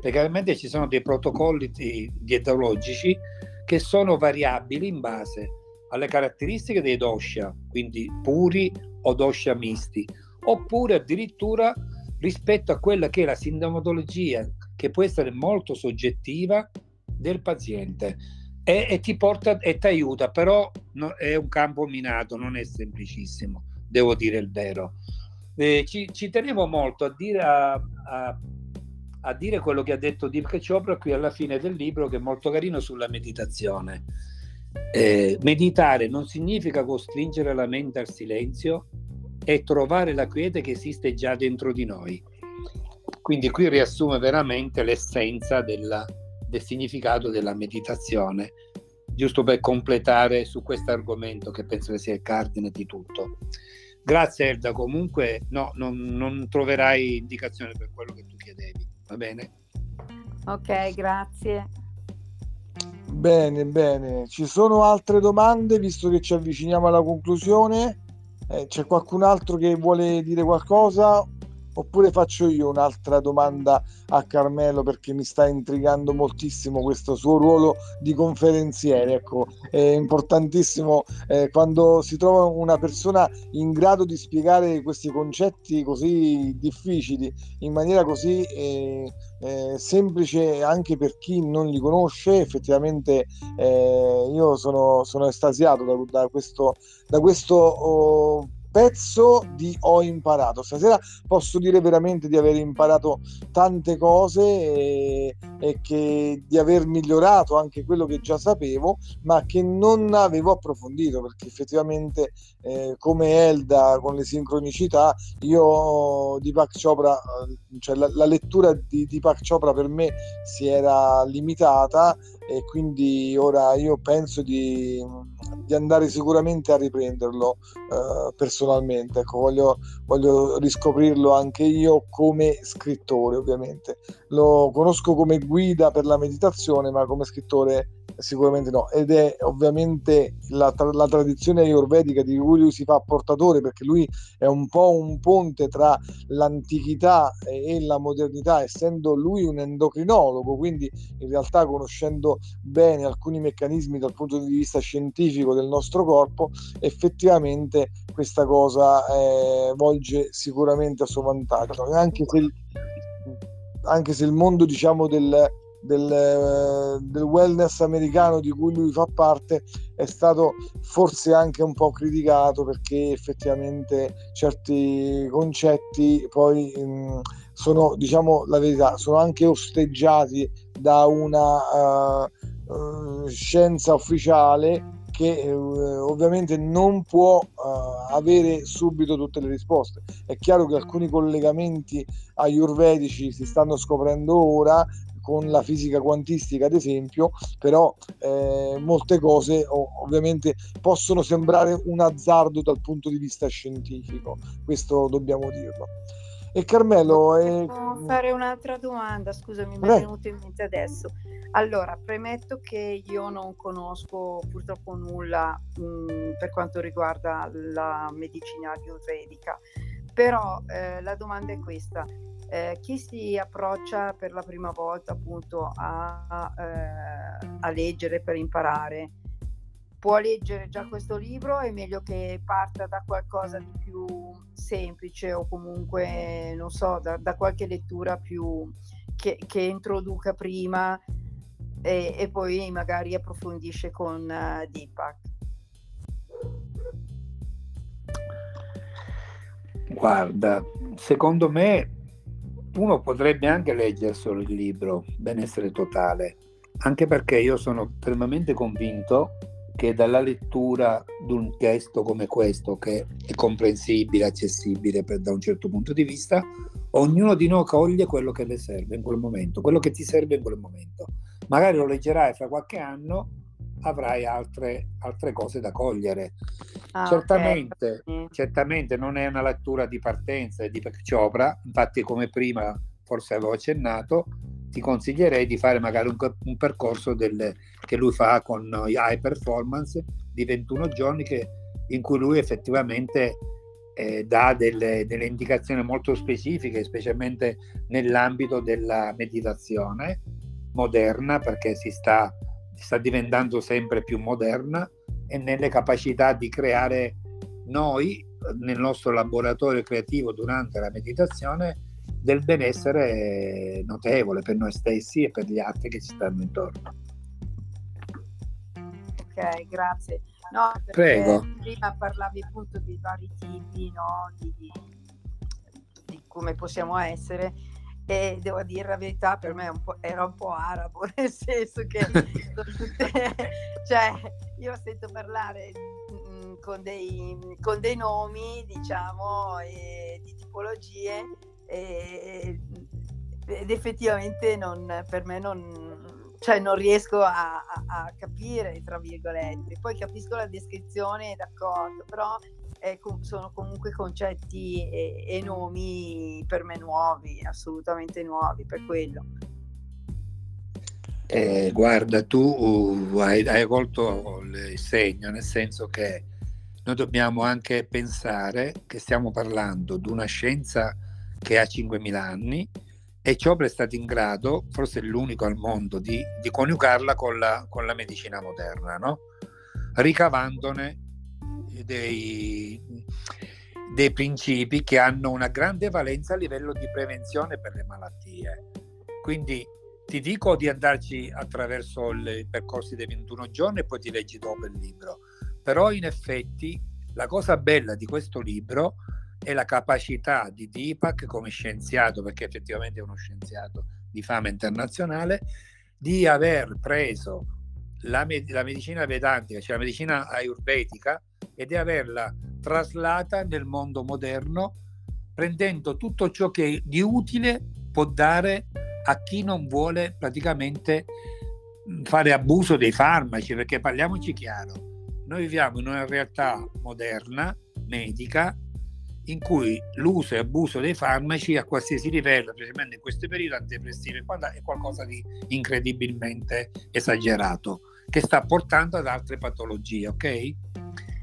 perché ovviamente ci sono dei protocolli dietologici che sono variabili in base alle caratteristiche dei dosha, quindi puri o dosha misti, oppure addirittura rispetto a quella che è la sintomatologia, che può essere molto soggettiva, del paziente. E, e ti porta e ti aiuta, però no, è un campo minato, non è semplicissimo, devo dire il vero. Eh, ci, ci tenevo molto a dire a, a, a dire quello che ha detto Deepak Chopra qui alla fine del libro, che è molto carino, sulla meditazione. Eh, meditare non significa costringere la mente al silenzio, è trovare la quiete che esiste già dentro di noi. Quindi qui riassume veramente l'essenza della, del significato della meditazione, giusto per completare su questo argomento che penso che sia il cardine di tutto. Grazie Elda, comunque no, non, non troverai indicazione per quello che tu chiedevi, va bene? Ok, grazie. Bene, bene. Ci sono altre domande, visto che ci avviciniamo alla conclusione? Eh, c'è qualcun altro che vuole dire qualcosa? Oppure faccio io un'altra domanda a Carmelo, perché mi sta intrigando moltissimo questo suo ruolo di conferenziere. Ecco, è importantissimo eh, quando si trova una persona in grado di spiegare questi concetti così difficili in maniera così eh, eh, semplice anche per chi non li conosce. Effettivamente eh, io sono, sono estasiato da, da questo, da questo oh, pezzo di Ho imparato. Stasera posso dire veramente di aver imparato tante cose e, e che di aver migliorato anche quello che già sapevo, ma che non avevo approfondito, perché effettivamente eh, come Elda con le sincronicità, io Deepak Chopra, cioè la, la lettura di Deepak Chopra per me si era limitata, e quindi ora io penso di, di andare sicuramente a riprenderlo eh, personalmente, ecco, voglio, voglio riscoprirlo anche io come scrittore. Ovviamente lo conosco come guida per la meditazione, ma come scrittore sicuramente no, ed è ovviamente la, tra- la tradizione ayurvedica di cui lui si fa portatore, perché lui è un po' un ponte tra l'antichità e la modernità, essendo lui un endocrinologo, quindi in realtà conoscendo bene alcuni meccanismi dal punto di vista scientifico del nostro corpo, effettivamente questa cosa eh, volge sicuramente a suo vantaggio, anche se il, anche se il mondo, diciamo, del Del, del wellness americano di cui lui fa parte è stato forse anche un po' criticato, perché effettivamente certi concetti poi mh, sono, diciamo la verità, sono anche osteggiati da una uh, uh, scienza ufficiale che uh, ovviamente non può uh, avere subito tutte le risposte. È chiaro che alcuni collegamenti ayurvedici si stanno scoprendo ora con la fisica quantistica, ad esempio, però eh, molte cose ovviamente possono sembrare un azzardo dal punto di vista scientifico, questo dobbiamo dirlo. E Carmelo... Eh... fare un'altra domanda, scusami, mi è venuto in mente adesso. Allora, premetto che io non conosco purtroppo nulla mh, per quanto riguarda la medicina ayurvedica, però eh, la domanda è questa. Eh, chi si approccia per la prima volta appunto a, a, eh, a leggere per imparare, può leggere già questo libro? È meglio che parta da qualcosa di più semplice, o comunque non so, da, da qualche lettura più che, che introduca prima e, e poi magari approfondisce con uh, Deepak? Guarda, secondo me uno potrebbe anche leggerselo il libro Benessere Totale, anche perché io sono fermamente convinto che dalla lettura di un testo come questo, che è comprensibile, accessibile per, da un certo punto di vista, ognuno di noi coglie quello che le serve in quel momento, quello che ti serve in quel momento. Magari lo leggerai fra qualche anno, avrai altre, altre cose da cogliere. Ah, certamente, okay. certamente non è una lettura di partenza di Chopra, infatti come prima forse avevo accennato ti consiglierei di fare magari un, un percorso del, che lui fa con High Performance di ventuno giorni, che, in cui lui effettivamente eh, dà delle, delle indicazioni molto specifiche, specialmente nell'ambito della meditazione moderna, perché si sta sta diventando sempre più moderna, e nelle capacità di creare noi nel nostro laboratorio creativo durante la meditazione del benessere notevole per noi stessi e per gli altri che ci stanno intorno. Ok, grazie. No, prego. Prima parlavi appunto dei vari tipi, no? di, di, di come possiamo essere, e devo dire la verità, per me un po', era un po' arabo, nel senso che cioè, io sento parlare mh, con, dei, con dei nomi, diciamo, e, di tipologie e, ed effettivamente non, per me non, cioè non riesco a, a, a capire, tra virgolette. Poi capisco la descrizione, d'accordo, però sono comunque concetti e, e nomi per me nuovi, assolutamente nuovi, per quello. Eh, guarda, tu hai, hai colto il segno, nel senso che noi dobbiamo anche pensare che stiamo parlando di una scienza che ha cinquemila anni, e Chopra è stato in grado, forse l'unico al mondo, di, di coniugarla con la, con la medicina moderna, no? Ricavandone Dei, dei principi che hanno una grande valenza a livello di prevenzione per le malattie. Quindi ti dico di andarci attraverso i percorsi dei ventuno giorni e poi ti leggi dopo il libro, però in effetti la cosa bella di questo libro è la capacità di Deepak come scienziato, perché effettivamente è uno scienziato di fama internazionale, di aver preso la, med- la medicina vedantica, cioè la medicina ayurvedica, e di averla traslata nel mondo moderno, prendendo tutto ciò che di utile può dare a chi non vuole praticamente fare abuso dei farmaci, perché parliamoci chiaro, noi viviamo in una realtà moderna, medica, in cui l'uso e abuso dei farmaci a qualsiasi livello, specialmente in questo periodo antidepressivo, è qualcosa di incredibilmente esagerato, che sta portando ad altre patologie, ok?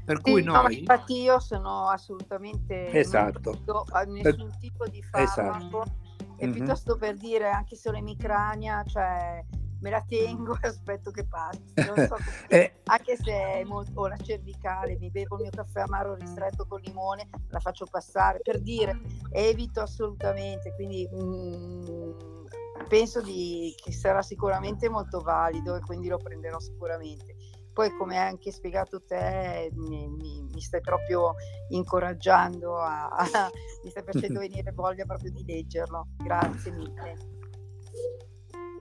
Per cui sì, noi... no, infatti io sono assolutamente esatto. non a nessun per... tipo di farmaco, esatto. E mm-hmm. piuttosto, per dire, anche se ho l'emicrania, cioè me la tengo e aspetto che passi, non so perché, eh. anche se molto, ho la cervicale, mi bevo il mio caffè amaro ristretto con limone, la faccio passare, per dire, evito assolutamente, quindi mh, penso di, che sarà sicuramente molto valido e quindi lo prenderò sicuramente. Poi, come hai anche spiegato te, mi, mi, mi stai proprio incoraggiando, a, a, mi stai facendo venire voglia proprio di leggerlo. Grazie mille.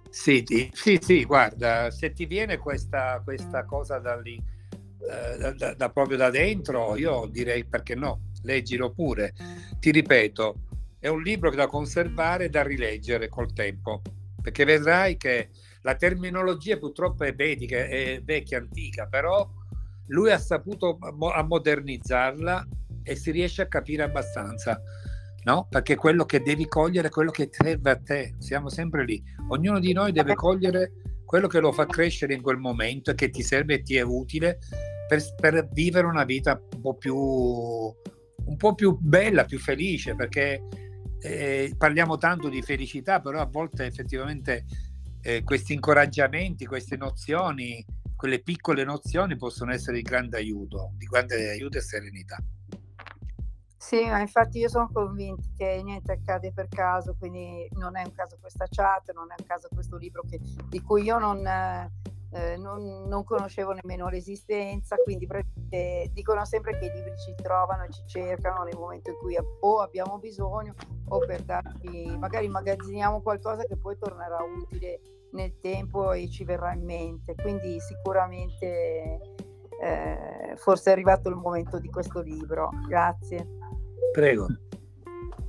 Sì, ti, sì, sì, guarda, se ti viene questa, questa cosa da lì, eh, da, da, da proprio da dentro, io direi perché no, leggilo pure. Ti ripeto, è un libro da conservare e da rileggere col tempo, perché vedrai che la terminologia purtroppo è vedica, è vecchia, antica, però lui ha saputo a modernizzarla e si riesce a capire abbastanza, no? Perché quello che devi cogliere è quello che serve a te, siamo sempre lì. Ognuno di noi deve cogliere quello che lo fa crescere in quel momento e che ti serve e ti è utile per, per vivere una vita un po' più, un po' più bella, più felice, perché eh, parliamo tanto di felicità, però a volte effettivamente... Eh, questi incoraggiamenti, queste nozioni, quelle piccole nozioni possono essere di grande aiuto, di grande aiuto e serenità. Sì, ma infatti io sono convinta che niente accade per caso, quindi non è un caso questa chat, non è un caso questo libro che, di cui io non, eh, non, non conoscevo nemmeno l'esistenza, quindi eh, dicono sempre che i libri ci trovano e ci cercano nel momento in cui o abbiamo bisogno, o per darci, magari immagazziniamo qualcosa che poi tornerà utile nel tempo e ci verrà in mente, quindi sicuramente eh, forse è arrivato il momento di questo libro. Grazie. Prego.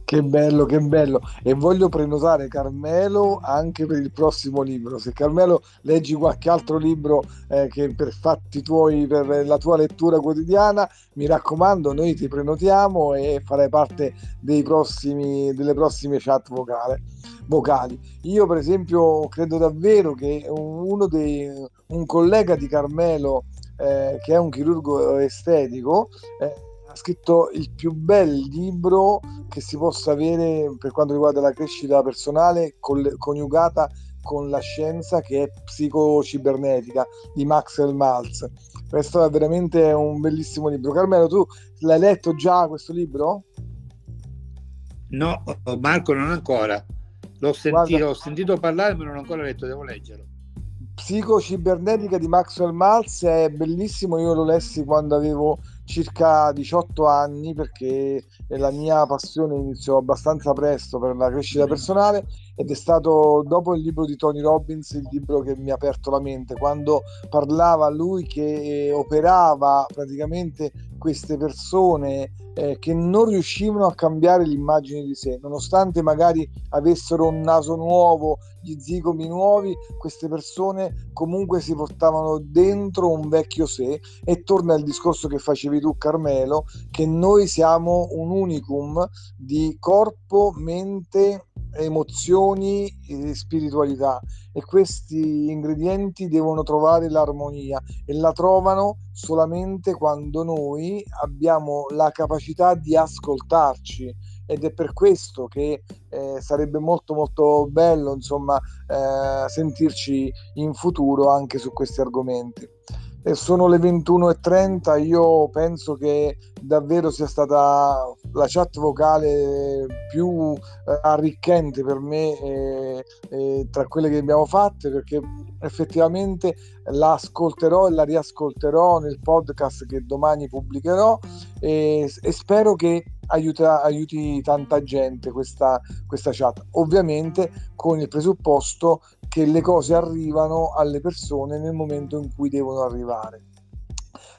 Che bello, che bello, e voglio prenotare Carmelo anche per il prossimo libro. Se Carmelo leggi qualche altro libro eh, che per fatti tuoi, per la tua lettura quotidiana, mi raccomando, noi ti prenotiamo e farai parte dei prossimi, delle prossime chat vocale, vocali. Io per esempio credo davvero che uno dei, un collega di Carmelo eh, che è un chirurgo estetico eh, ha scritto il più bel libro che si possa avere per quanto riguarda la crescita personale col- coniugata con la scienza, che è Psico-Cibernetica di Maxwell Maltz. Questo è veramente un bellissimo libro. Carmelo, tu l'hai letto già questo libro? No, Marco, non ancora. L'ho sentito, Guarda, ho sentito parlare, ma non ho ancora letto, devo leggerlo. Psico-Cibernetica di Maxwell Maltz è bellissimo, io lo lessi quando avevo circa diciotto anni, perché la mia passione iniziò abbastanza presto per la crescita personale, ed è stato dopo il libro di Tony Robbins il libro che mi ha aperto la mente, quando parlava lui che operava praticamente queste persone eh, che non riuscivano a cambiare l'immagine di sé, nonostante magari avessero un naso nuovo, gli zigomi nuovi, queste persone comunque si portavano dentro un vecchio sé. E torna al discorso che facevi tu, Carmelo, che noi siamo un unicum di corpo, mente, emozioni e spiritualità, e questi ingredienti devono trovare l'armonia, e la trovano solamente quando noi abbiamo la capacità di ascoltarci, ed è per questo che eh, sarebbe molto molto bello, insomma, eh, sentirci in futuro anche su questi argomenti. E sono le ventuno e trenta, io penso che davvero sia stata la chat vocale più arricchente per me eh, eh, tra quelle che abbiamo fatte, perché effettivamente la ascolterò e la riascolterò nel podcast che domani pubblicherò, e, e spero che aiuta, aiuti tanta gente questa, questa chat, ovviamente con il presupposto che le cose arrivano alle persone nel momento in cui devono arrivare.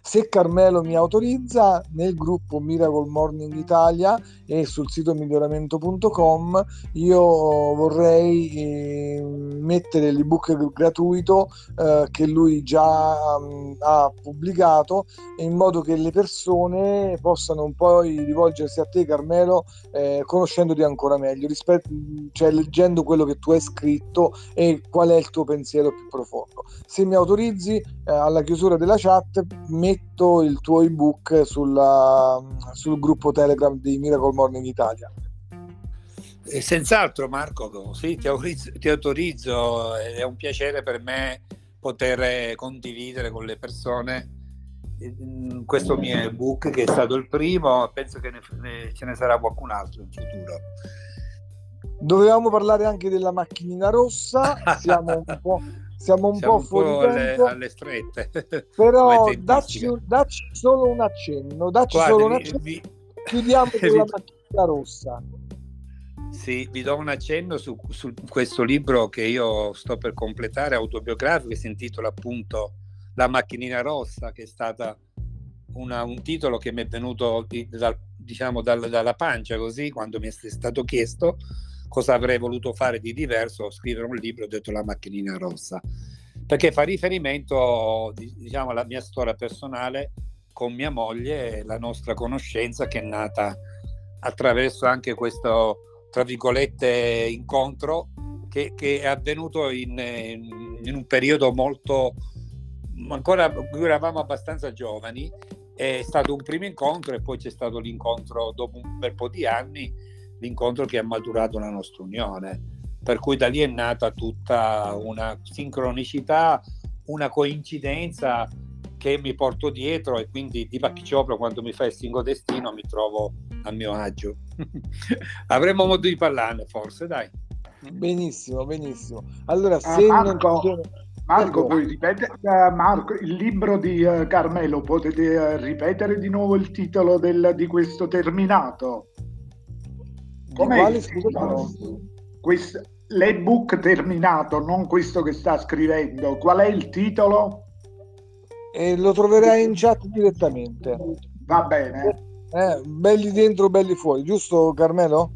Se Carmelo mi autorizza, nel gruppo Miracle Morning Italia e sul sito miglioramento punto com io vorrei eh, mettere l'ebook gratuito eh, che lui già mh, ha pubblicato, in modo che le persone possano poi rivolgersi a te, Carmelo, eh, conoscendoti ancora meglio, rispetto, cioè leggendo quello che tu hai scritto e qual è il tuo pensiero più profondo. Se mi autorizzi, eh, alla chiusura della chat metto il tuo ebook sulla, sul gruppo Telegram di Miracle Morning Italia. E senz'altro, Marco, sì, ti autorizzo, ti autorizzo, è un piacere per me poter condividere con le persone questo mio ebook, che è stato il primo, penso che ne, ne, ce ne sarà qualcun altro in futuro. Dovevamo parlare anche della macchinina rossa, siamo un po'... Siamo un Siamo po' fuori un po tempo, alle, alle strette, però dacci, dacci solo un accenno, dacci Guarda, solo un accenno. Vi, chiudiamo vi, con la macchinina rossa. Sì, vi do un accenno su, su questo libro che io sto per completare, autobiografico, che si intitola appunto La macchinina rossa, che è stata una, un titolo che mi è venuto dal, diciamo dal, dalla pancia, così, quando mi è stato chiesto cosa avrei voluto fare di diverso, scrivere un libro, ho detto La macchinina rossa, perché fa riferimento, diciamo, alla mia storia personale con mia moglie, e la nostra conoscenza che è nata attraverso anche questo, tra virgolette, incontro che, che è avvenuto in, in un periodo molto, ancora eravamo abbastanza giovani, è stato un primo incontro, e poi c'è stato l'incontro dopo un bel po' di anni, l'incontro che ha maturato la nostra unione, per cui da lì è nata tutta una sincronicità, una coincidenza che mi porto dietro, e quindi Deepak Chopra, quando mi fa il singolo destino, mi trovo a mio agio. Avremo modo di parlarne, forse, dai. Benissimo, benissimo. Allora, se uh, Marco, non... Marco, puoi ripetere, uh, Marco, il libro di uh, Carmelo, potete uh, ripetere di nuovo il titolo del, di questo terminato? Come l'ebook terminato, non questo che sta scrivendo, qual è il titolo? E lo troverai in chat direttamente. Va bene. Eh, Belli Dentro, Belli Fuori, giusto, Carmelo?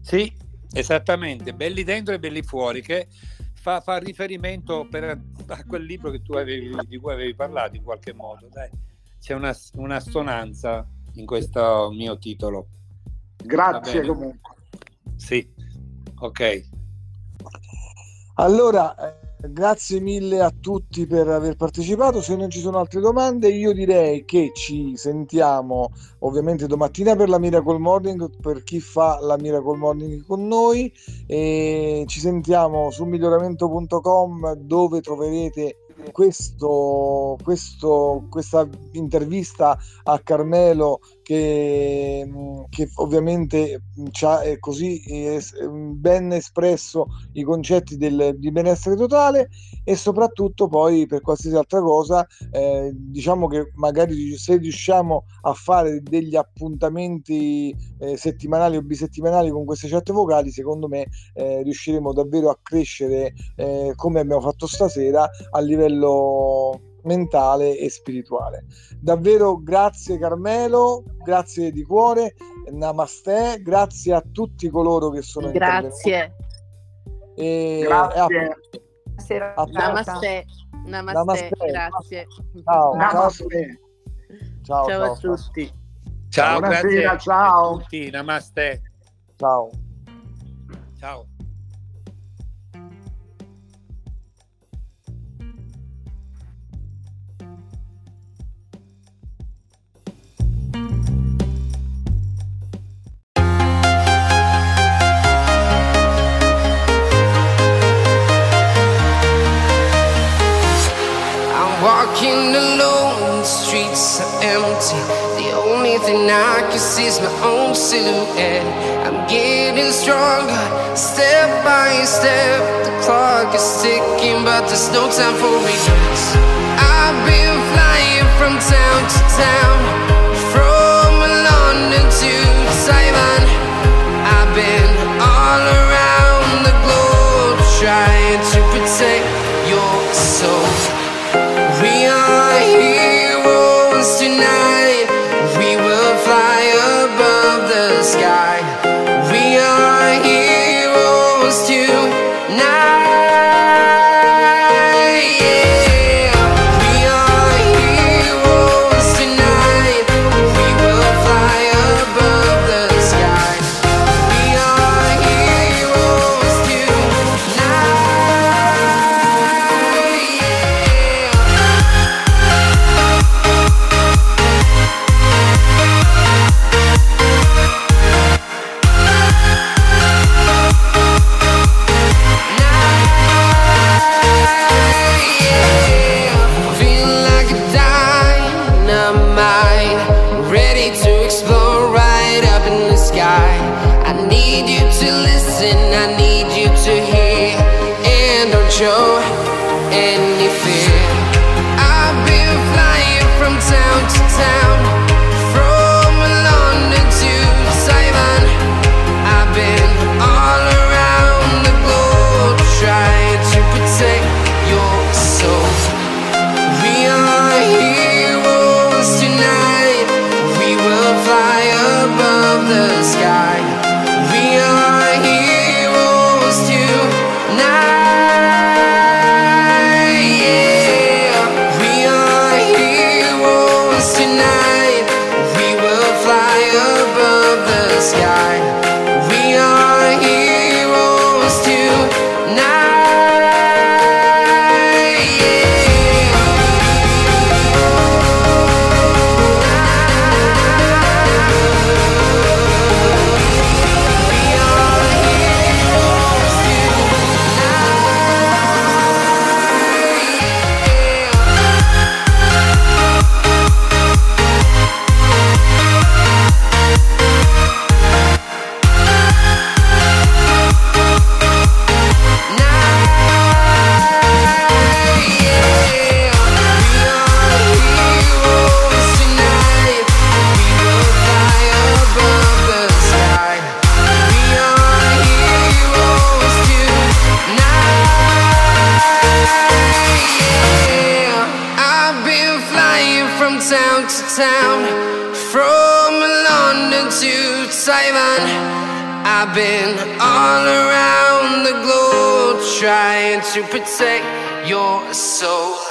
Sì, esattamente, Belli Dentro e Belli Fuori, che fa, fa riferimento per, a quel libro che tu avevi, di cui avevi parlato in qualche modo. Dai, c'è una, un'assonanza in questo mio titolo. Grazie comunque. Sì, ok. Allora, grazie mille a tutti per aver partecipato. Se non ci sono altre domande, io direi che ci sentiamo ovviamente domattina per la Miracle Morning, per chi fa la Miracle Morning con noi, e ci sentiamo su miglioramento punto com, dove troverete questo, questo, questa intervista a Carmelo che, che ovviamente c'ha è così è ben espresso i concetti del, di benessere totale, e soprattutto poi per qualsiasi altra cosa eh, diciamo che magari se riusciamo a fare degli appuntamenti eh, settimanali o bisettimanali con queste chat vocali, secondo me eh, riusciremo davvero a crescere eh, come abbiamo fatto stasera a livello mentale e spirituale. Davvero grazie Carmelo, grazie di cuore, namaste, grazie a tutti coloro che sono grazie. intervenuti. E grazie. A, a namaste. Namaste. Namaste, grazie. Ciao, namaste. Ciao, ciao, ciao a ciao. tutti. Ciao, grazie. Sera, ciao a tutti, namaste. Ciao. Ciao. Walking alone, the streets are empty. The only thing I can see is my own silhouette. I'm getting stronger, step by step. The clock is ticking, but there's no time for me. I've been flying from town to town, from London to Taiwan. I've been all around the globe, trying to protect your soul. We are heroes tonight. We will fly above the sky. We are heroes tonight. Yeah. We are heroes tonight. We will fly above the sky. We are heroes tonight. Yeah. I've been all around the globe, trying to protect your soul.